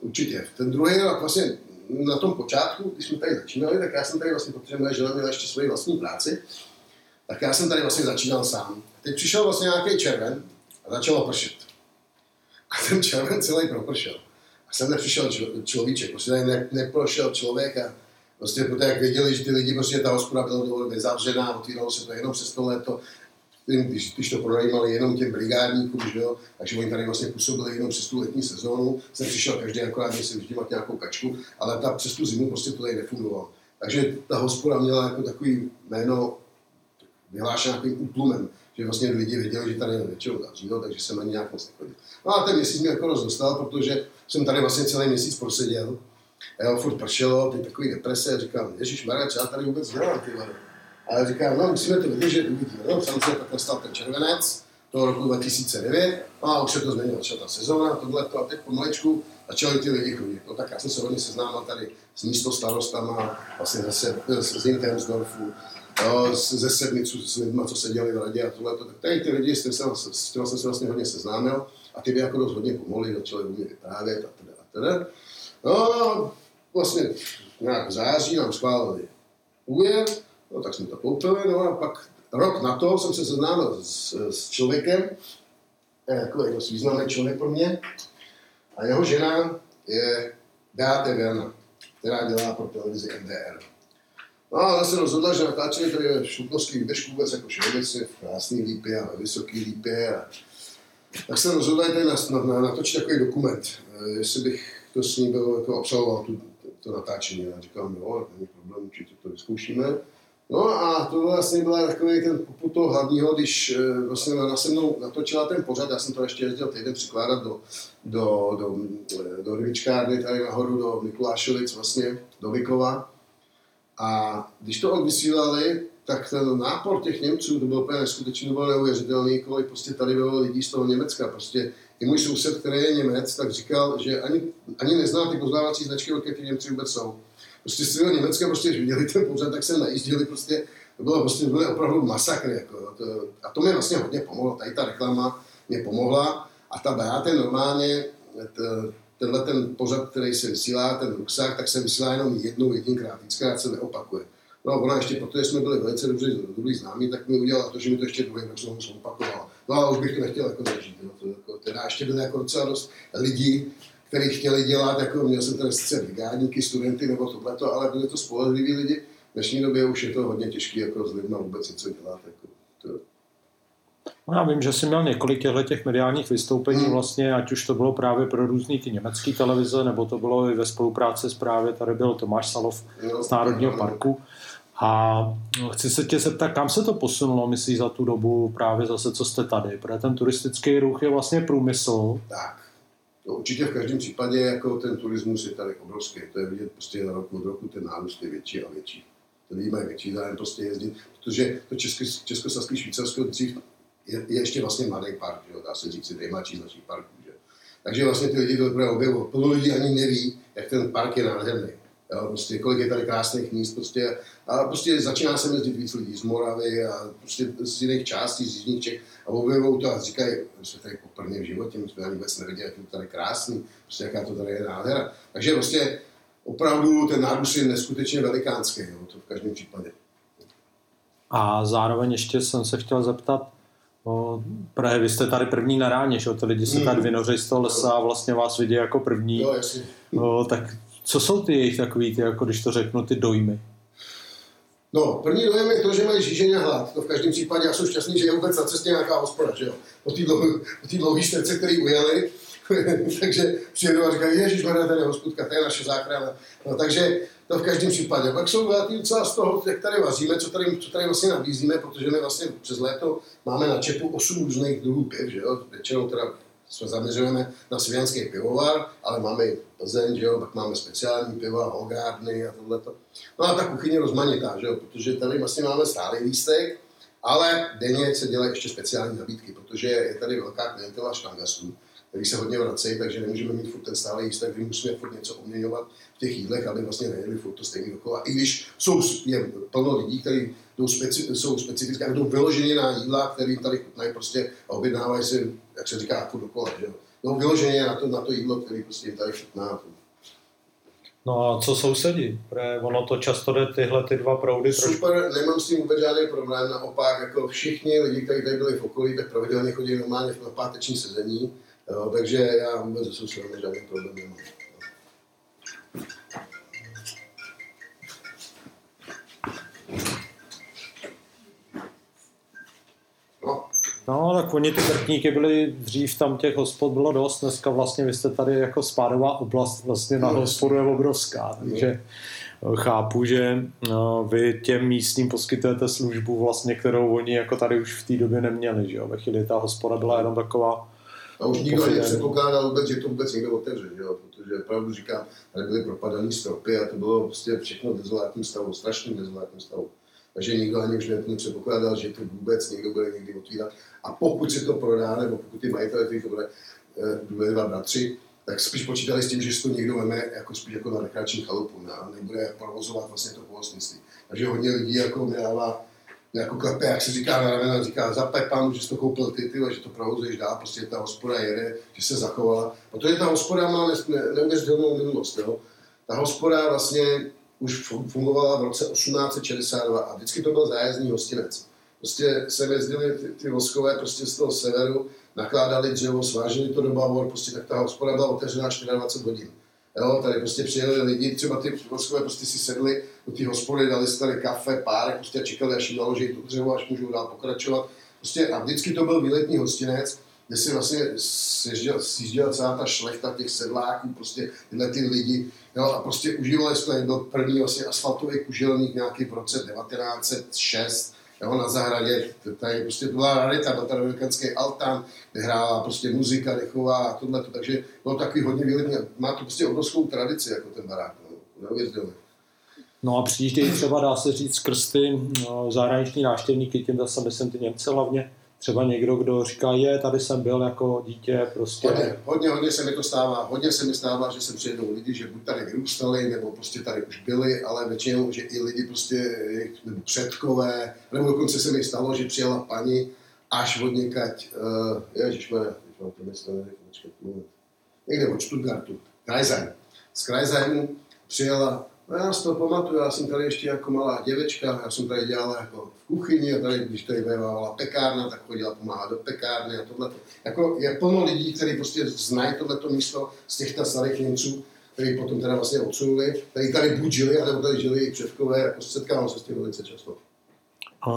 určitě. Ten druhý rok vlastně na tom počátku, když jsme tady začínali, tak já jsem tady vlastně, protože moje žena měla ještě svoji vlastní práci, tak já jsem tady vlastně začínal sám. Teď přišel vlastně nějaký červen a začalo pršet. A ten červen celý propršel. A sem nepřišel človíček, prostě tady neprošel člověk a prostě poté, jak věděli, že ty lidi, prostě ta hospoda byla dlouhodobě zavřená, otvíralo se to jenom přes to léto, když to pronajímali jenom těm brigádníkům, jo, takže oni tady vlastně působili jenom přes tu letní sezónu, jsem přišel každý akorát, že si vždymat nějakou kačku, ale ta přes tu zimu prostě to tady nefungovalo. Takže ta hospoda měla jako takový jméno vyhlášená takovým útlumem, že vlastně lidi věděli, že tady je většinou zavříno, takže jsem ani nějak moc nechodil. No a ten měsíc mě jako rozdostal, protože jsem tady vlastně celý měsíc proseděl. Jo, furt pršelo, teď takový deprese, říkám, ježišmarja, co já tady vůbec dělám, ty vado. Ale říkám, no musíme to vydržet, uvidíme, no, samozřejmě pak nastal ten červenec toho roku 2009, no a už se to změnilo, začala ta sezóna, tohleto a teď pomalečku začali ty lidi chodit. No tak já jsem se hodně seznámal tady s místostarostama, vlastně zase z Intersdorfu, jo, ze Sedmicu, s lidmi, co se dělali v radě a tohleto, tak tady ty lidi, s tím jsem se vlastně hodně seznámil a ty by jako dost hodně pomohli, začali hodně vyprávět a teda. No, vlastně nějak v září nám schválili úvěr, no tak jsme to koupili, no a pak rok na to jsem se seznámil s člověkem, jako je významný člověk pro mě, a jeho žena je Beáta Viana, která dělá pro televizi NDR. No a ona se rozhodla, že natáčeli tady je šlupnovský výběžku vůbec jako Šehovici, v Krásný Lípě a ve Vysoký Lípě, a tak se rozhodla tady natočit takový dokument, jestli bych to s ní bylo, jako obsahoval to natáčení. Já říkám, jo, není problém, určitě to vyzkoušíme. No a to vlastně byla takový ten poput toho hlavního, když vlastně ona se mnou natočila ten pořad, já jsem to ještě jezdil týden přikládat do rybičkárny tady nahoru, do Mikulášovic vlastně, do Vikova. A když to odvysílali, tak ten nápor těch Němců, to byl úplně neskutečný, to byl neuvěřitelný, kolik prostě tady bylo lidí z toho Německa. Prostě i můj soused, který je Němec, tak říkal, že ani nezná ty poznávací značky, o které ty Němci vůbec jsou. Prostě z toho Německa, prostě, když viděli ten pořad, tak se najížděli, prostě to bylo prostě, byly opravdu masakry. Jako, a to mě vlastně hodně pomohlo, tady ta reklama mě pomohla a ta Beáta normálně, tenhle pořad, který se vysílá, ten Ruksak, tak se vysílá jenom jedinkrát, víckrát se neopakuje. No a ona ještě, protože jsme byli velice dobrý známí, tak mi udělala to, že mi to ještě dvojím ročnou se opakovala. No ale už bych to nechtěl jako zažít. No, to, jako, teda ještě byl jako docela dost lidí, kteří chtěli dělat, jako měl jsem tady sice brigádníky, studenty nebo tohleto, ale byli to spolehliví lidi. V dnešní době už je to hodně těžké, jako s lidmi vůbec něco dělat. Jako, Já vím, že jsi měl několik těch mediálních vystoupení vlastně, ať už to bylo právě pro různý ty německé televize, nebo to bylo i ve spolupráci s právě, tady byl Tomáš Salov z Národního parku. A chci se tě zeptat, kam se to posunulo, myslíš, za tu dobu právě zase, co jste tady? Protože ten turistický ruch je vlastně průmysl. Tak, no, určitě v každém případě jako ten turismus je tady obrovský. To je vidět prostě na rok od roku, ten nárůst je větší a větší. Tady mají větší zájem prostě jezdit, protože to Českosaský Švýcarsko dřív je ještě vlastně mladý park, že? Dá se říct, nejmladší z našich parků. Že? Takže vlastně ty lidi to dobré objevují. Plno lidí ani neví, jak ten park je nádherný. Jo, prostě kolik je tady krásných míst, prostě, a prostě začíná se jezdit víc lidí z Moravy a prostě z jiných částí, z jiných Čech a objevují to a říkají, my jsme tady poprvé v životě, my jsme ani vůbec nevěděli, jak je to tady krásný, prostě jaká to tady je nádhera. Takže prostě opravdu ten nárůst je neskutečně velikánský, jo, to v každém případě. A zároveň ještě jsem se chtěl zeptat, Prahy, vy jste tady první na ráně, že? Ty lidi se tady vynoří z toho lesa a vlastně vás vidí jako první, jo, jasně. Tak co jsou ty jejich takový, ty, jako když to řeknu, ty dojmy? No, první dojem je to, že mají žížeň a hlad. To v každém případě já jsem šťastný, že je vůbec na cestě nějaká hospoda, že jo? O té dlouhé strce, který ujeli, takže přijedu a říkají, ježišmarja, tady je hospodka, to je naše záchrana. No, takže to v každém případě. Pak jsou velký docela z toho, jak tady vaříme, co tady vlastně nabízíme, protože my vlastně přes léto máme na čepu 8 různých druhů piv, že jo? Většinou teda se zaměřujeme na svijanský pivovar, ale máme i Plzeň, že jo, tak máme speciální piva, holgárny a tohleto. No a ta kuchyně rozmanitá, že jo, protože tady vlastně máme stálý lístek, ale denně se dělají ještě speciální nabídky, protože je tady velká klientela štangasů, který se hodně vracejí, takže nemůžeme mít furt ten stálý lístek, my musíme furt něco obměňovat v těch jídlech, aby vlastně nejedli furt to stejný dokola. I když je plno lidí, kteří jsou specifické, jdou vyloženě na jídla, které tady chutnají prostě a objednávají se, jak se říká, furt dokola, že jo. No vyloženě na to jídlo, který prostě tady chutná. No a co sousedí? Ono to často jde tyhle ty dva proudy. Super, nemám s tím vůbec žádný problém, naopak jako všichni lidi, kteří tady byli v okolí, tak pravidelně chodí normálně na páteční sezení. Jo, takže já vůbec zase sousedem žádný problém nemám. No, tak oni ty vrtníky byly dřív, tam těch hospod bylo dost, dneska vlastně vy jste tady jako spádová oblast, vlastně na hospodu je obrovská, takže chápu, že vy těm místním poskytujete službu vlastně, kterou oni jako tady už v té době neměli, že jo, ve chvíli ta hospoda byla jenom taková. A už nikdo nepředpokládal vůbec, že to vůbec někdo otevře, že jo, protože opravdu říkám, tady byly propadané stropy a to bylo prostě všechno v dezolátním stavu, strašným dezolátním stavu. Takže nikdo ani už nepředpokládal, že to vůbec někdo bude někdy otvírat. A pokud se to prodá, nebo pokud ty majitelé, kteří to bude dva bratři, tak spíš počítali s tím, že to někdo veme jako spíš jako na rekreační chalupu, nebude provozovat vlastně to pohostnictví. Takže hodně lidí jako mi dává jako klepe, jak se říká na ramena, říká za Pepanu, že jsi to koupil ty a že to provozuješ dál, prostě ta hospoda jede, že se zachovala. Protože ta hospoda má neuvěřitelnou minulost, jo. Ta hospoda vlastně už fungovala v roce 1862 a vždycky to byl zájezdní hostinec. Prostě se vezdili ty voskové prostě z toho severu, nakládali dřevo, svážili to do Bavor, prostě tak ta hospoda byla otevřená 24 hodin. Jo, tady prostě přijeli lidi, třeba ty voskové prostě si sedli do té hospody, dali si tady kafe, párek, prostě čekali, až jim naloží to dřevo, až můžou dál pokračovat. Prostě a vždycky to byl výletní hostinec, kde si vlastně sjížděla celá ta šlechta těch sedláků, prostě tyhle ty lidi, jo, a prostě užívali jsme, byl první vlastně asfaltový kuželník nějaký v roce 1906, jo, na zahradě, tady prostě byla rarita, byl tady velikánský altán, kde hrála prostě muzika, dechová a tohleto, takže bylo takový hodně výletní, má to prostě obrovskou tradici, jako ten barák, no, neuvěřitelný. No a přijíždějí třeba, dá se říct, skrz ty zahraniční návštěvníky, tím zase myslím ty Němce hlavně. Třeba někdo, kdo říká, tady jsem byl jako dítě, prostě... Hodně se mi to stává, že sem přijedou lidi, že buď tady vyrůstali, nebo prostě tady už byli, ale většinou, že i lidi prostě, nebo předkové, nebo dokonce se mi stalo, že přijela paní až od někať, někde od Stuttgartu, Kreisheim. Z Kreisheimu přijela, já si to pamatuju, já jsem tady ještě jako malá děvečka, já jsem tady dělala jako v kuchyni a tady, když tady bývala pekárna, tak chodila pomáhat do pekárny a tohleto. Jako je plno lidí, kteří prostě znají tohleto místo z těchto starých Němců, kteří potom teda vlastně odsunuli, kteří tady buď žili, anebo tady žili i předkové, jako setkávám se s tím velice často.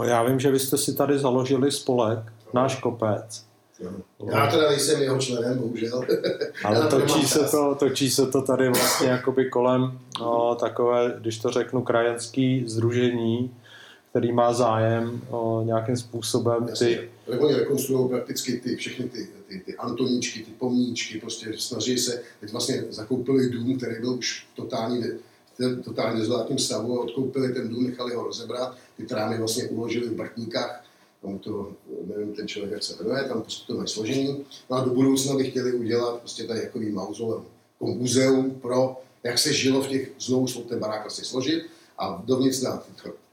Já vím, že vy jste si tady založili spolek, Náš kopec. Já teda nejsem jeho členem, bohužel. Ale točí se to tady vlastně jakoby kolem takové, když to řeknu, krajanský sdružení, který má zájem nějakým způsobem ty... Nebo oni rekonstruují prakticky všechny ty antoníčky, ty pomníčky, prostě snaží se, teď vlastně zakoupili dům, který byl už totálně zlatým stavu, odkoupili ten dům, nechali ho rozebrat, ty trámy vlastně uložili v Bartníkách, tam to, nevím, ten člověk jak se jmenuje, tam prostě to mají složení. No a do budoucna by chtěli udělat prostě tady jakový mauzoleum, jako muzeum pro, jak se žilo v těch, znovu ten barák asi složit a dovnitř na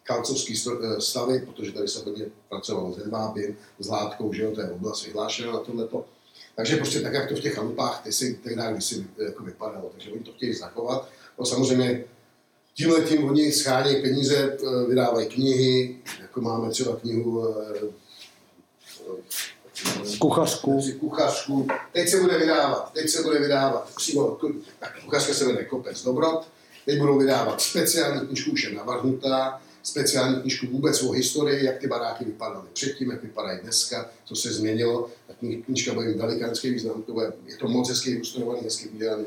kalcovský stavy, protože tady se hodně pracovalo s hedvábím, s látkou, že jo, to je oblast vyhlášená na tohleto. Takže prostě tak, jak to v těch chalupách, když si jako vypadalo, takže oni to chtějí zachovat. No samozřejmě tímhletím oni schánějí peníze, vydávají knihy, jako máme třeba knihu Kuchařku. Teď se bude vydávat. Přímo, tak kuchařka se jmenuje Kopec Dobrot. Teď budou vydávat speciální knižku, už je navrhnutá, speciální knižku vůbec o historii, jak ty baráky vypadaly předtím, jak vypadají dneska, co se změnilo. Ta knižka bude mít velikánský význam, je to moc hezky ilustrovaný, hezky udělaný.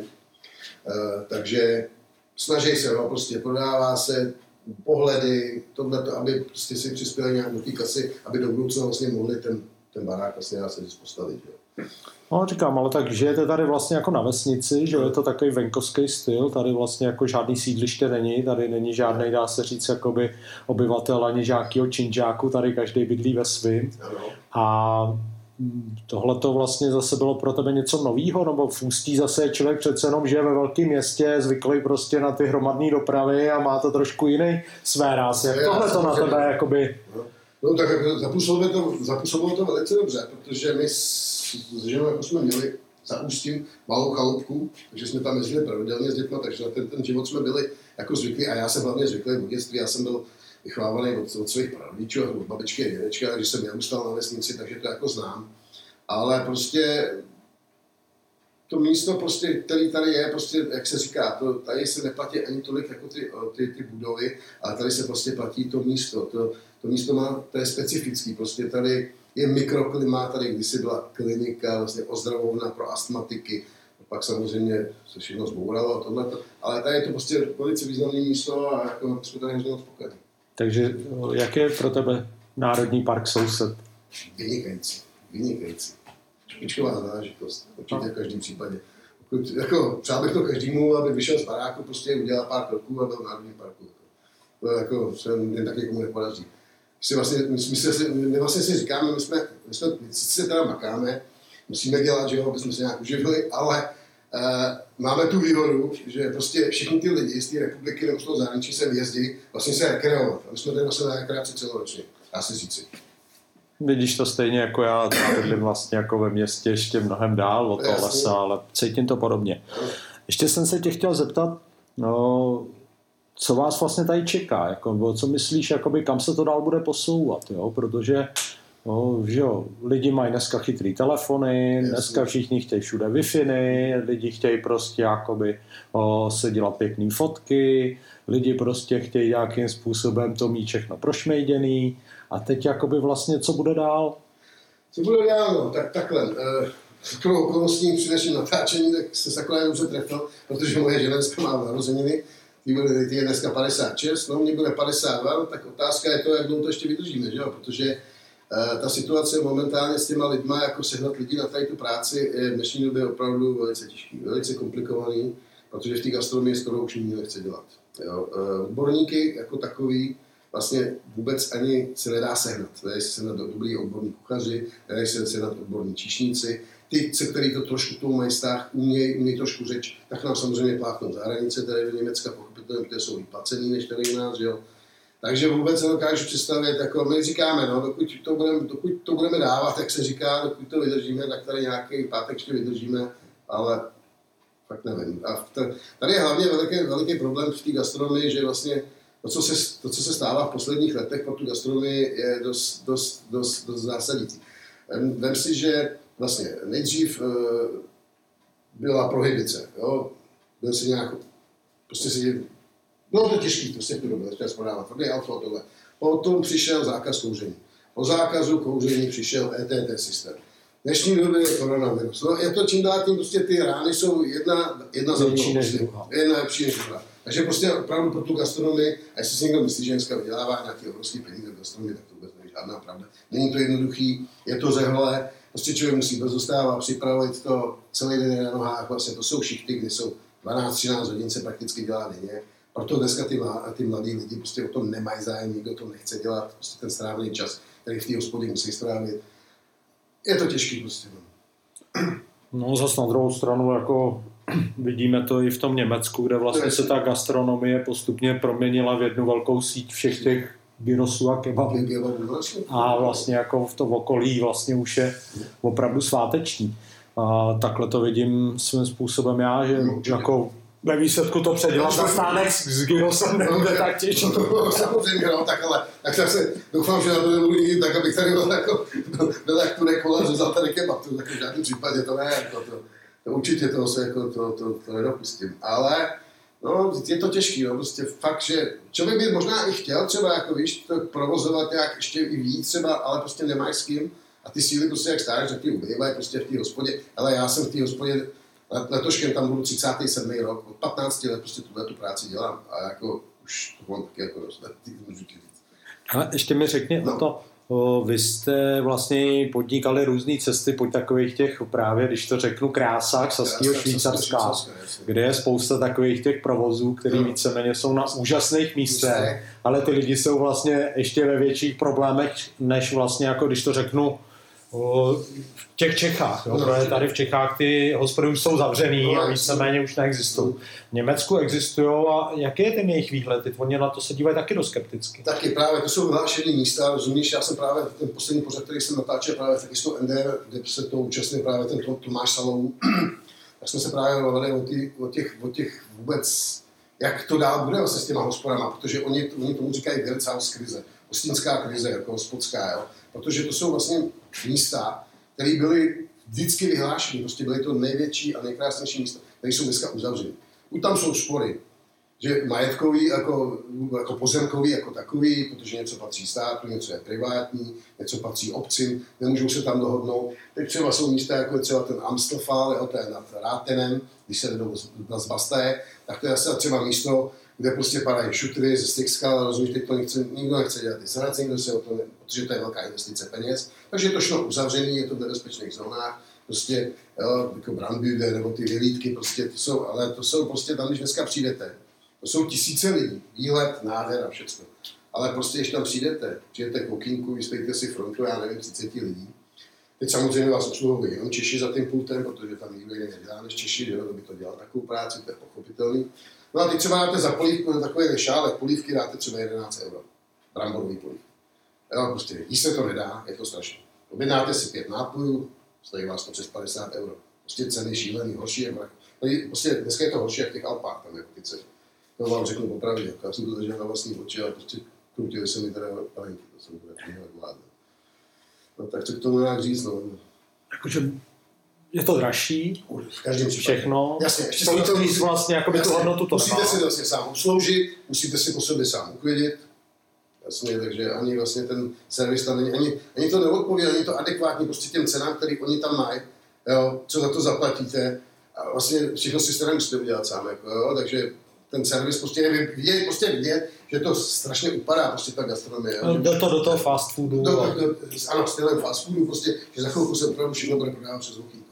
Takže snaží se, prostě prodává se pohledy, tohleto, aby prostě si přispěli nějak do té kasy, aby do budoucna vlastně mohli ten barák vlastně dá se postavit. Jo. No říkám, ale tak žijete tady vlastně jako na vesnici, že je to takový venkovský styl, tady vlastně jako žádný sídliště není, tady není žádnej, dá se říct, jakoby obyvatel ani žákýho činžáku, tady každý bydlí ve svým. A tohle to vlastně zase bylo pro tebe něco novýho, nebo v Ústí zase člověk přece jenom žije ve velkém městě, zvyklý prostě na ty hromadné dopravy a má to trošku jiný svéráz. Jak tohle to na tebe jakoby... No tak zapůsobilo to velice dobře, protože my s ženou jako jsme měli za Ústím malou chalupku, takže jsme tam jezdili pravidelně s dětma, takže na ten život jsme byli jako zvyklí a já jsem hlavně zvyklý v dětství, já jsem byl vychovávaný od svých prarodičů, od babičky a dědečka, když jsem neustal na vesnici, takže to jako znám. Ale prostě to místo, prostě, který tady je, prostě, jak se říká, tady se neplatí ani tolik jako ty budovy, ale tady se prostě platí to místo. To místo má, to je specifický, prostě tady je mikroklima, tady kdysi byla klinika, vlastně ozdravovna pro astmatiky, pak samozřejmě se všechno zbouralo a tohleto, ale tady je to prostě velice významné místo a jako jsme tady hrozně spokojení. Takže jak je pro tebe Národní park soused? Vynikající. Špičková záležitost, určitě v každém případě. Jako, přál bych to každému, aby vyšel z baráku, prostě udělal pár kroků a byl v Národním parku. To jako se jen tak někomu nepodaří. My si říkáme, my se teda makáme, musíme dělat, že jo, abychom se nějak uživili, ale máme tu výhodu, že prostě všichni ty lidi z té republiky nebo z toho zahraničí se vyjezdí, vlastně se rekreovat. A my jsme tady vlastně na rekreaci celoročně, dá se říci. Vidíš to stejně jako já, bydlím vlastně jako ve městě ještě mnohem dál od toho lesa, ale cítím to podobně. Ještě jsem se tě chtěl zeptat, co vás vlastně tady čeká, jako, co myslíš, jakoby, kam se to dál bude posouvat, jo? Protože lidi mají dneska chytrý telefony, dneska všichni chtějí všude Wi-Fi, lidi chtějí prostě jakoby se dělat pěkný fotky, lidi prostě chtějí nějakým způsobem to mít všechno prošmejděný a teď jakoby vlastně co bude dál? Co bude dál, no, tak takhle. Pro okolnostní přineším natáčení, tak se takové dobře trefil, protože moje ženevská má narozeniny. Ty je dneska 56, no mně bude 52, tak otázka je to, jak dlouho to ještě vydržíme, že jo? Protože ta situace momentálně s těma lidma, jako sehnat lidi na tady tu práci, je v dnešní době opravdu velice těžký, velice komplikovaný, protože v té gastronomii skoro už nikdo nechce dělat. Jo? Odborníky jako takový vlastně vůbec ani se nedá sehnat. Nedají se sehnat dobrý odborní kuchaři, nedají se sehnat odborní číšníci. Ty, který to trošku k tomu mají vztah, umějí trošku řeč, tak nám samozřejmě pláchnou za hranice, tady do Německa pochopitelně, které jsou líp placený než tady u nás, jo. Takže vůbec se dokážu představit, jako my říkáme, no, dokud to budeme dávat, jak se říká, dokud to vydržíme, tak tady nějaký pátek ještě vydržíme, ale fakt nevím. A tady je hlavně veliký problém v té gastronomii, že vlastně to, co se stává v posledních letech pro tu gastronomii, je dost zásadící. Vem si, že vlastně nejdřív byla prohibice, jo, byl si nějak, prostě si, bylo to těžký, prostě v tu dobu, začal se prodávat tvrdý alkohol, tohle. Potom přišel zákaz kouření. o zákazu kouření přišel ETT systém. V dnešní době je koronavirus. No, je to čím dál tím, prostě ty rány jsou jedna za druhou. Jedna lepší než druhá. Takže prostě opravdu pro tu gastronomii, a jestli si někdo myslí, že dneska vydělává nějaký obrovský peníze v gastronomii, tak to vůbec není žádná pravda. Není to jednoduchý, je to zehlé, prostě člověk musí dostávat, připravit to celý den na nohách. Vlastně to jsou šichty, kdy jsou 12-13 hodin se prakticky dělá denně. Proto dneska ty mladí lidi prostě o tom nemají zájem, nikdo to nechce dělat, prostě ten strávený čas, který v té hospodě musí strávit. Je to těžký prostě. No zas na druhou stranu jako vidíme to i v tom Německu, kde vlastně se ta gastronomie postupně proměnila v jednu velkou síť všech těch gyros a kebabů. A vlastně jako v tom okolí vlastně už je opravdu sváteční. A takhle to vidím svým způsobem já, že jako ve výsledku to předělat na stánek s gyrosem nebude tak těžké. Samozřejmě, no, tak ale tak se doufám, že na to nemluvím, tak abych tady byl jako, tak tu nekola, že vzal tady kebatu, tak v žádném případě to ne, to určitě toho se jako to nedopustím, ale no, je to těžký, no, prostě fakt, že člověk by možná i chtěl třeba, jako víš, to provozovat nějak ještě i víc třeba, ale prostě nemáš s kým a ty síly prostě jak stář, tak ty ubývají prostě v té hospodě, ale já jsem v té hospodě letoškem tam budu 37. rok, od 15 let prostě tu práci dělám a jako už to mám taky jako rozhodnutí. Ale ještě mi řekni no. O to, vy jste vlastně podnikali různé cesty po takových těch právě, když to řeknu, krásách Saského Švýcarska, kde je spousta takových těch provozů, které víceméně jsou na úžasných místech, ale ty lidi jsou vlastně ještě ve větších problémech, než vlastně jako když to řeknu, v těch Čechách, jo? Protože tady v Čechách ty hospody už jsou zavřený a víceméně už neexistují. V Německu existují a jaký je ten jejich výhled? Oni na to se dívají taky dost skepticky. Taky právě, to jsou vyhlášené místa, rozumíš, já jsem právě ten poslední pořad, který jsem natáčel právě taky s tou NDR, kde se to účastnil právě ten Tomáš Salov, tak jsme se právě bavili o těch vůbec, jak to dál bude vlastně s těma hospodama, protože oni tomu říkají Wirtshaus krize, hostinská krize, jako hospodská, jo? Protože to jsou vlastně místa, které byly vždycky vyhlášeny, prostě byly to největší a nejkrásnější místa, které jsou dneska uzavřeny. Už tam jsou spory, že majetkový, jako pozemkový, jako takový, protože něco patří státu, něco je privátní, něco patří obcím, nemůžou se tam dohodnout. Teď třeba jsou místa, jako je třeba ten Amstlfal, to je nad Rátenem, když se jdou na Zbastaje, tak to je asi třeba místo, kde prostě padají šutry ze těch skal, rozumíš, teď to nikdo nechce dělat ty sanace, nikdo se o to, protože to je velká investice peněz, takže je to šlo uzavřený, je to v nebezpečných zónách, prostě jo, jako brandbüde nebo ty vylídky, prostě to jsou, ale to jsou prostě tam, když dneska přijdete, to jsou tisíce lidí, výhled, nádher a všechno, ale prostě když tam přijdete k okýnku, vyspejte si frontu, já nevím, 30 lidí, teď samozřejmě vás obsluhují jenom Češi za tím pultem, protože tam nikdo jiný nedělá než Češi, kdo by to dělal takovou práci, to je pochopitelný. No a teď třeba dáte za polívku na takové šálek, polívky dáte třeba 11 €, bramborový polívky. Jo, prostě jíst se to nedá, je to strašné. Objednáte si 5 nápojů, stojí vás to přes 50 €. Prostě ceny šílený, horší je mrak. Prostě dneska je to horší jak v těch Alpách, tam jako ty ceny. To vám řeknu popravdě, já jsem to zažil na vlastní oči, ale prostě krutili se mi teda palenky, to jsem teda nevládl. No tak co k tomu nějak říct, no. Je to dražší, všechno, jasně, ještě to víc vlastně, jakoby jasně, tu hodnotu to musíte nemá. Musíte si vlastně sám obsloužit, musíte si po sobě sám uklidit, jasně, takže ani vlastně ten servis tam není, ani to neodpoví, ani to adekvátní prostě těm cenám, které oni tam mají, jo, co za to zaplatíte, a vlastně všechno si stejně musíte udělat sám, jako, jo, takže ten servis prostě je prostě vidět, že to strašně upadá, prostě ta gastronomie. Jde to do toho fast foodu. Ano, stylem fast foodu, prostě, že za chvilku se opravdu všechno bude prodávat přes okýnko.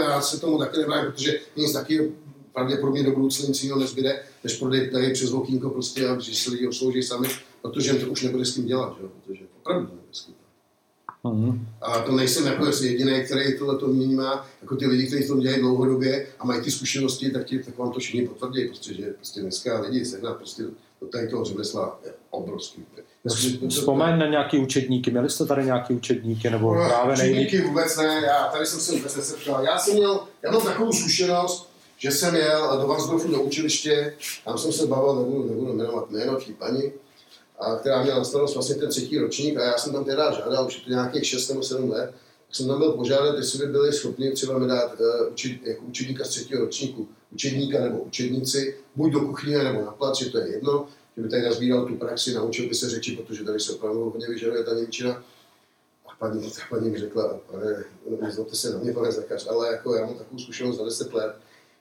Já se tomu taky nebrávím, protože nic taky pravděpodobně do budoucna nic jiného nezbyde, než prodej tady přes okýnko, prostě, že si lidi obslouží sami, protože to už nebude s tím dělat, že? Protože opravdu nebude s tím dělat. A to nejsem jako jediný, který tohle mění má, jako ty lidi, kteří to dělají dlouhodobě a mají ty zkušenosti, tak vám to všichni potvrdí, prostě, že prostě dneska lidi sehnat prostě do tady toho řemesla je obrovský. Vzpomeň na nějaký účetníky, měli jste tady nějaký účetníky nebo no, právě účetníky vůbec ne, já tady jsem se vůbec nesetkal, já mám takovou zkušenost, že jsem jel do Varnsdorfu do učiliště, tam jsem se bavil, nebudu jmenovat jméno tý paní, a která měla na starost vlastně ten 3. ročník a já jsem tam teda žádal už to nějakých 6 nebo 7 let, tak jsem tam byl požádat, jestli by byli schopni třeba mi dát jako učedníka z 3. ročníku, učedníka nebo učednici, buď do kuchyně nebo na plac, že to je jedno, kdyby tady nazbíral tu praxi, naučil by se řeči, protože tady se opravdu hodně vyžaduje ta němčina. A paní mi řekla, nezlobte se na mě, pane Zachář, ale jako já mám takovou zkušenost za 10 let,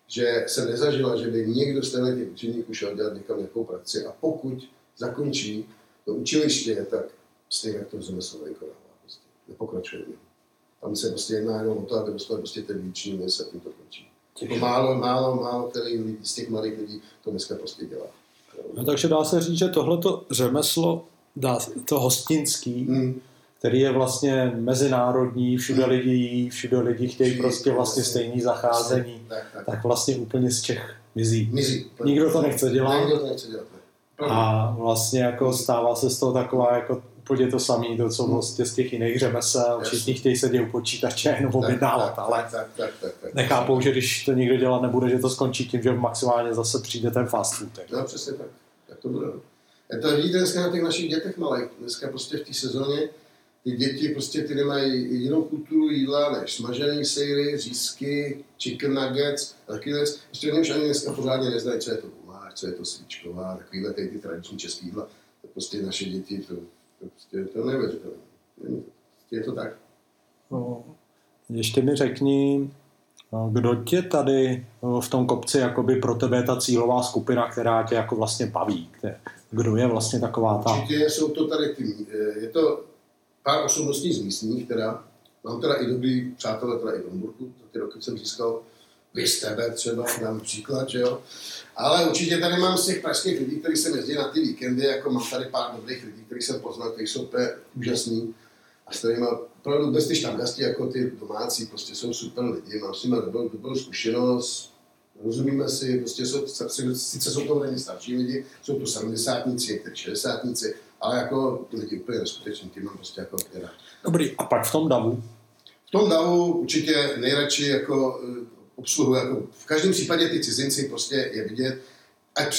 že jsem nezažila, že by někdo z těch učeníků šel dělat někam nějakou praxi a pokud zakončí to učiliště, tak stejně jak to řemeslo vykonává. Prostě. Nepokračuje. Tam se prostě jedná jenom o to, aby dostali prostě ten výční měs a tím to končí. Málo z těch mladých lidí to dneska prostě dělá. No, takže dá se říct, že tohleto řemeslo, to hostinský, který je vlastně mezinárodní, všude lidi chtějí prostě vlastně stejný zacházení, tak vlastně úplně z Čech mizí. Nikdo to nechce dělat. A vlastně jako stává se z toho taková jako úplně to samý, to, co vlastně z těch jiných řemesel, všichni chtějí sedět u počítače jenom objednávat, ale nechápou, že když to nikdo dělat nebude, že to skončí tím, že maximálně zase přijde ten fast food. No přesně tak, tak to bude. Je to vidíte dneska na těch našich dětech malých, dneska prostě v té sezóně ty děti prostě ty nemají jinou kulturu jídla než smažený sejry, řízky, chicken nuggets, takovýhle, prostě oni už ani dneska pořádně neznají, co je to guláš, co je to svíčková, takovýhle ty tradiční český jídla, to prostě naše děti to neuvěřitelné. Je to tak. No, ještě mi řekni, kdo tě tady v tom kopci jakoby pro tebe je ta cílová skupina, která tě jako vlastně baví? Kdo je vlastně taková ta? Určitě jsou to tady ty, je to pár osobností z místních, teda. Mám teda i dobrý přátelé teda i v Lomburku, ty roky jsem získal vy z tebe třeba, dám příklad, že jo. Ale určitě tady mám z těch pražských lidí, kteří jsem jezdil na ty víkendy, jako mám tady pár dobrých lidí, kteří jsem poznal, kteří jsou úplně úžasný. A s kterými opravdu bez ty štamgasti, jako ty domácí, prostě jsou super lidi, mám s nimi dobrou zkušenost, rozumíme si, prostě jsou, sice jsou to není starší lidi, jsou to 70-tníci, některé 60-tníci, ale jako ty lidi úplně neskutečný, ty mám prostě jako teda. Dobrý, a pak v tom davu? V tom davu určitě nejradši jako obsluhu, jako v každém případě ty cizinci prostě je vidět, ať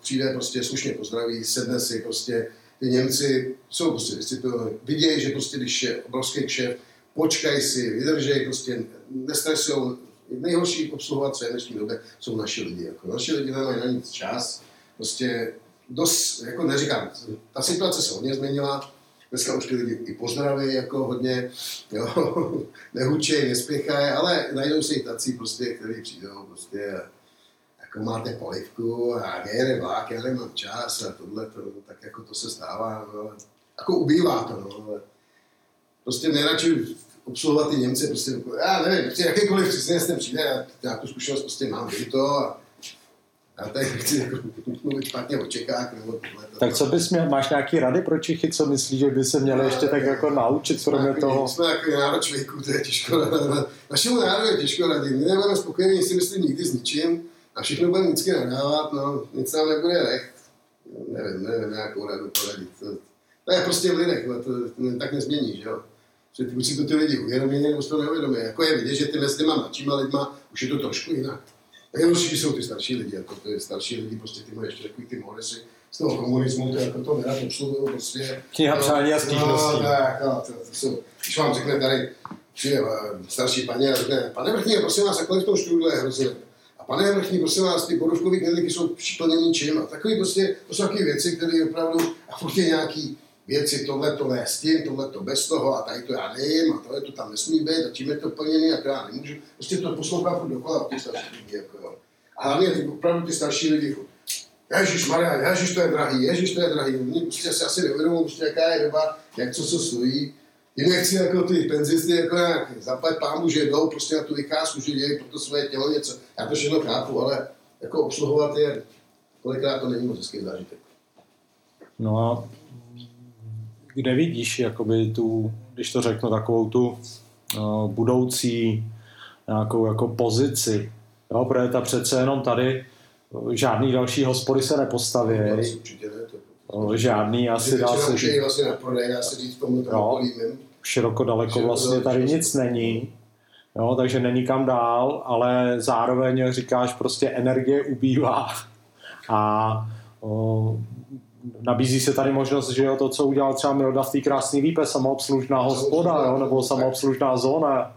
přijde prostě slušně pozdraví, sedne si prostě, ty Němci jsou prostě disciplinovaní, vidějí, že prostě když je obrovský kšef, počkají si, vydržej, prostě nestresujou, nejhorší obsluhovat, co je v dnešní době, jsou naši lidi, jako naši lidi nemají na nic čas, prostě dost, jako neříkám, ta situace se hodně změnila, dneska už ty lidi i pozdraví jako hodně, jo, nehučej, nespěchají, ale najdou se i tací prostě, kteří přijdou prostě, jako máte polivku a nejede vlák, já nemám čas a tohle, tak jako to se stává, no, jako ubývá to, no, ale prostě nejradši obsluhovat ty Němce, prostě, já nevím, prostě jakýkoliv přiznec ten přijde, já tu zkušenost prostě mám, vím to a já tady chci jako mluvit špatně o Čechách nebo tohle. Tak co bys měl, máš nějaký rady pro Čechy, co myslíš, že by se měli ještě tak jako naučit kromě toho? Jsme jako národ člověku, to je těžko radit. Našemu národu je těžko radit, my nebudeme spokojení, si myslím nikdy s ničím a všechno budeme vždycky nadávat, no nic nám nebude lehk. Nevím, nějakou radu poradit. To je prostě v lidech, to tak nezmění, že jo. Že ty musí to ty lidi uvědomí, nebo to neuvědomí. Jako je vidět, že ty mezi těma mladšíma lidma už je to trošku jinak. Nejlepší jsou ty starší lidi, jako ty starší lidi, prostě ty mají ještě takový ty moresy z toho komunismu, to jako to nerad obsluhují, prostě... Kniha přání a stížností. No, tak, to jsou, když vám řekne tady, přijde starší paní a řekne, pane Vrchní, prosím vás, takhle v tom štůdlu je hrozně. A pane Vrchní, prosím vás, ty borovkový kliniky jsou připlněný čím a takový prostě, to jsou takové věci, které opravdu, a furt je nějaký věci, tohle to ne s tím, tohle to bez toho a tady to já nejím a tohle to tam nesmí být a čím je to plněný a to já nemůžu. Prostě to poslouchám furt dokola od těch starších lidí, jako jo. A hlavně opravdu ty starší lidi, ježišmarja, ježiš to je drahý, oni prostě se asi neuvědomují, prostě jaká je doba, jak co stojí. Jinak chci jako ty penzisty jako nějak zaplať pámu, že jdou prostě na tu vykázku, že dějí pro to svoje tělo něco. Já to všechno chápu, ale jako obsluhovat je, kolikrát to není moc hezký zážitek. No. Kde vidíš, jakoby tu, když to řeknu, takovou tu budoucí nějakou jako pozici, jo, protože ta přece jenom tady žádný další hospody se nepostaví. Žádný asi dá se říct. Vlastně na prodej, dá se říct tomu okolí. Široko daleko vlastně tady nic není, jo, takže není kam dál, ale zároveň říkáš prostě energie ubývá a nabízí se tady možnost, že jo, to, co udělal třeba Milda v té krásný lípe, samoobslužná hospoda, jo, nebo samoobslužná zóna.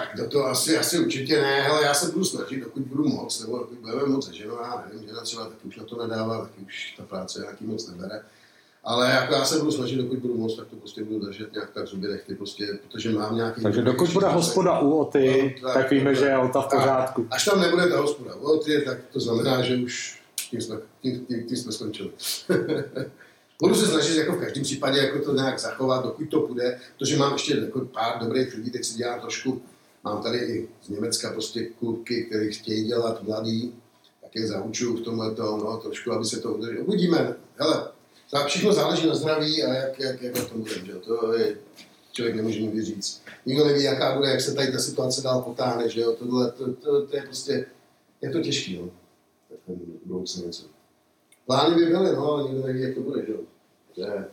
Tak to asi určitě ne, ale já se budu snažit, dokud budu moc, nebo dokud budeme moc zaženovat, já nevím, že třeba taky už na to nedává, taky už ta práce nějaký moc nebere. Ale jako já se budu snažit, dokud budu moc, tak to prostě budu držet nějak tak v zuběrech, protože mám nějaký... Takže dokud bude hospoda u Oty, tak víme, že je Ota v pořádku. Až tam nebude ta hospoda u Oty, tak to znamená, že už tím jsme skončili. Budu se snažit jako v každém případě jako to nějak zachovat, dokud to půjde, protože mám ještě jako pár dobrých lidí, tak si dělám trošku. Mám tady i z Německa prostě kluky, kteří chtějí dělat mladý, tak je zaučuju v tomhletom, no, trošku, aby se to udrželo. Uvidíme, hele, všechno záleží na zdraví a jak na tom budeme, to je, člověk nemůže nikdy říct. Nikdo neví, jaká bude, jak se tady ta situace dál potáhne, že jo, tohle, to je prostě, je to těžký, no, ten budoucí něco. Plány by byly, no, ale nikdo neví, jak to bude, že jo, to je.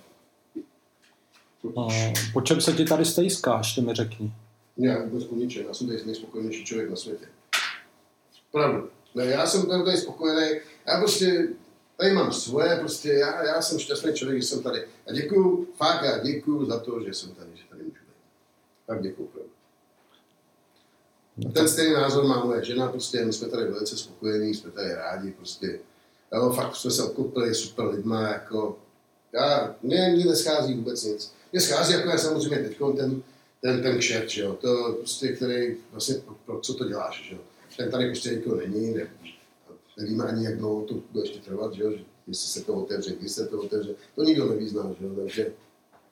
Po čem se ti tady stejskáš, ty mi řekni. Já vůbec po ničem, já jsem tady nejspokojenější člověk na světě. Pravdu. No, já jsem tady spokojený, já prostě tady mám svoje, prostě já jsem šťastný člověk, že jsem tady. A děkuju, fakt já děkuju za to, že jsem tady, že tady můžu být. Tak děkuju, pravdu. Ten stejný názor má moje žena, prostě my jsme tady velice spokojení, jsme tady rádi, prostě. Jo, fakt jsme se obklopili super lidma, jako. Mně neschází vůbec nic. Mně schází, jako já samozřejmě teďko ten kšet, že jo, to prostě, který vlastně, pro co to děláš, že jo, ten tady prostě nikdo není, nevíme ani, jak dlouho to bude ještě trvat, že jo, jestli se to otevře, když se to otevře, to nikdo neví zná, že jo, takže...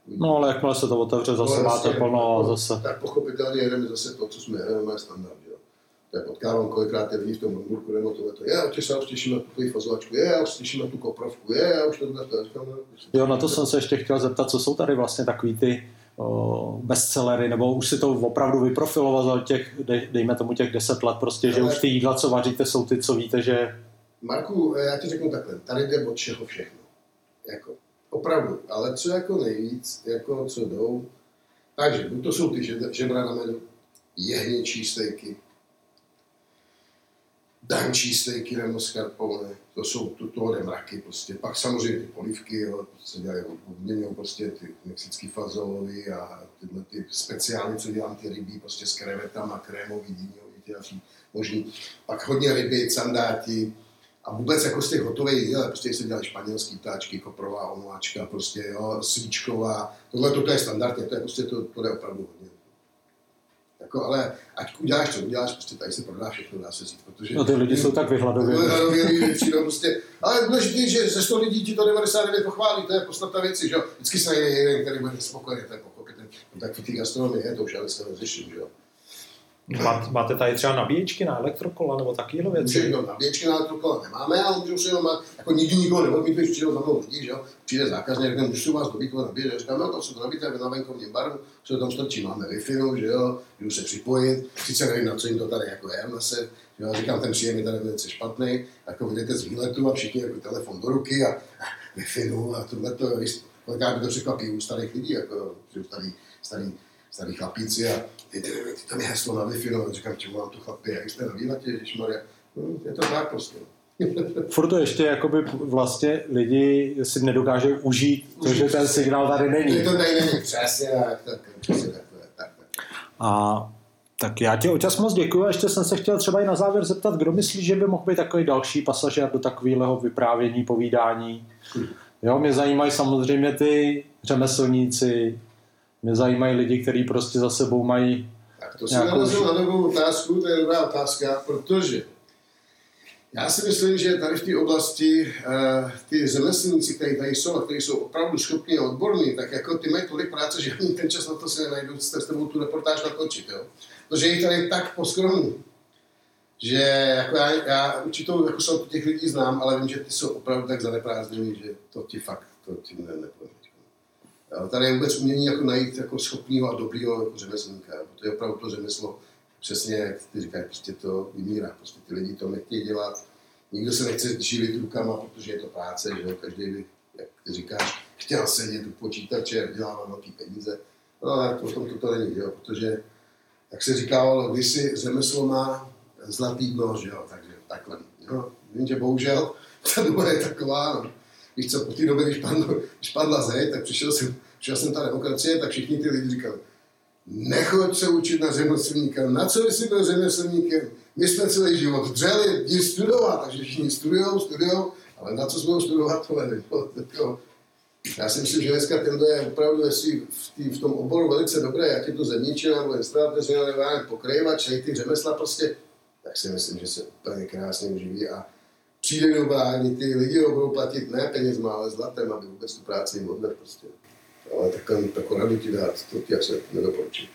No ale jakmile se to otevře, zase máte plno a zase... Tak pochopitelně jedeme zase to, co jsme jedeme, je standard, že jo. To je potkávám kolikrát lidí v tom Lomburku nebo tohleto, já už se těším na tu fazulačku, já už těším na tu koprovku, já už jo, na to jsem se ještě chtěl zeptat, co jsou tady vlastně takový ty bestsellery, nebo už si to opravdu vyprofilovalo těch, dejme tomu těch 10 let prostě, že už ty jídla, co vaříte, jsou ty, co víte, že... Marku, já ti řeknu takhle, tady jde od všeho všechno, jako, opravdu, ale co jako nejvíc, jako co jdou, takže buď to jsou ty žebra na medu, jehněčí stejky, dančí stejky nebo skarpone, to jsou tohle mraky prostě, pak samozřejmě ty polívky, jo, se dělají odměňou prostě ty mexický fazolový a tyhle ty speciály, co dělám ty rybí prostě s krevetama, krémový, dýňový, možný, pak hodně ryby, sandáti a vůbec jako z těch hotových jídel, prostě se dělají španělský ptáčky, koprová omláčka, prostě jo, svíčková, tohle to je standardně, to je prostě to jde opravdu hodně. Jako, ale ať uděláš, co uděláš, prostě tady se prodá všechno, dá se říct, protože... No ty lidi jsou tak vyhladovělí, prostě, ale důležitý, že ze 100 lidí ti to 99 pochválí, to je podstata věci, že jo. Vždycky se najde jeden, který bude spokojený, to je pochopitelný, no, tak v té gastronomii je to už, ale se rozřeším, že jo. Máte tady třeba nabíječky na elektrokola nebo takovýhle věci? No, nabíječky na elektrokola nemáme, ale můžou si jenom mát, jako nikdy nikoho neodmítli, když přijdou za mnou lidi, že jo. Přijde zákaz, někde můžu vás do výkova nabíjet, že říkám, no tam se to nabíjte na venkovním baru, co tam strčí, máme Wi-Fi, že jo, jdu se připojit, sice nevím, na co jim to tady jako je, se, jo, říkám, ten příjem je tady velice špatný, jako vyjdete z výletu a všichni jako telefon do ruky a Wi-Fi a tohleto, kolikrát by to překvapí u starých lidí, jako starý chlapíci a ty tam je heslo na Wi-Fi, no, říkám, čemu mám tu chlapy, jak jste na výletě, ježišmarja, no, je to tak prostě. Furt to ještě jakoby vlastně lidi si nedokáže užít, protože ten signál tady není. To tady není, přesně tak. A tak já ti oťas moc děkuju a ještě jsem se chtěl třeba i na závěr zeptat, kdo myslí, že by mohl být takový další pasažér do takového vyprávění, povídání. Jo, mě zajímají samozřejmě ty řemeslníci, mě zajímají lidi, kteří prostě za sebou mají... Tak to si narazil na novou otázku, to je dobrá otázka, protože já si myslím, že tady v té oblasti ty řemeslníci, kteří tady jsou a kteří jsou opravdu schopní a odborní, tak jako ty mají tolik práce, že ani ten čas na to si nenajdou s tebou tu reportáž natočit, jo. Protože jich tady tak poskromí, že jako já určitou jako jsou těch lidí znám, ale vím, že ty jsou opravdu tak zaneprázdnění, že to ti fakt, to ti nepovědí. Tady je vůbec umění jako najít jako schopného a dobrýho jako řemeslníka, protože opravdu to řemeslo, přesně jak ty říkají, prostě to vymírá, prostě ty lidi to nechtějí dělat, nikdo se nechce živit rukama, protože je to práce, že jo, každý by, jak ty říkáš, chtěl sedět u počítače, dělávat velké peníze, no ale potom to není, jo, protože, jak se říkalo, když si řemeslo má zlatý dno, že jo, takže takhle, jo, vím, že bohužel ta doba je taková, no. Víš co, po té době, když padla zeď, tak přišel jsem ta demokracie, tak všichni ty lidi říkali, nechoď se učit na řemeslníka. Na co jsi byl řemeslníkem? My jsme celý život dřeli, jdi studovat, takže všichni studujou, ale na co jsme studovat, tohle nebylo. Já si myslím, že dneska tento je opravdu v tom oboru velice dobré, jak je to zemničina, nebo instalatéřina, nebo pokryvač, ty řemesla prostě, tak si myslím, že se úplně krásně uživí a přijde doba, ani ty lidi ho budou platit ne penězma, ale zlatem, aby vůbec tu práci jim odvedl prostě. Ale takovou radu ti dát, to ti asi nedoporučím.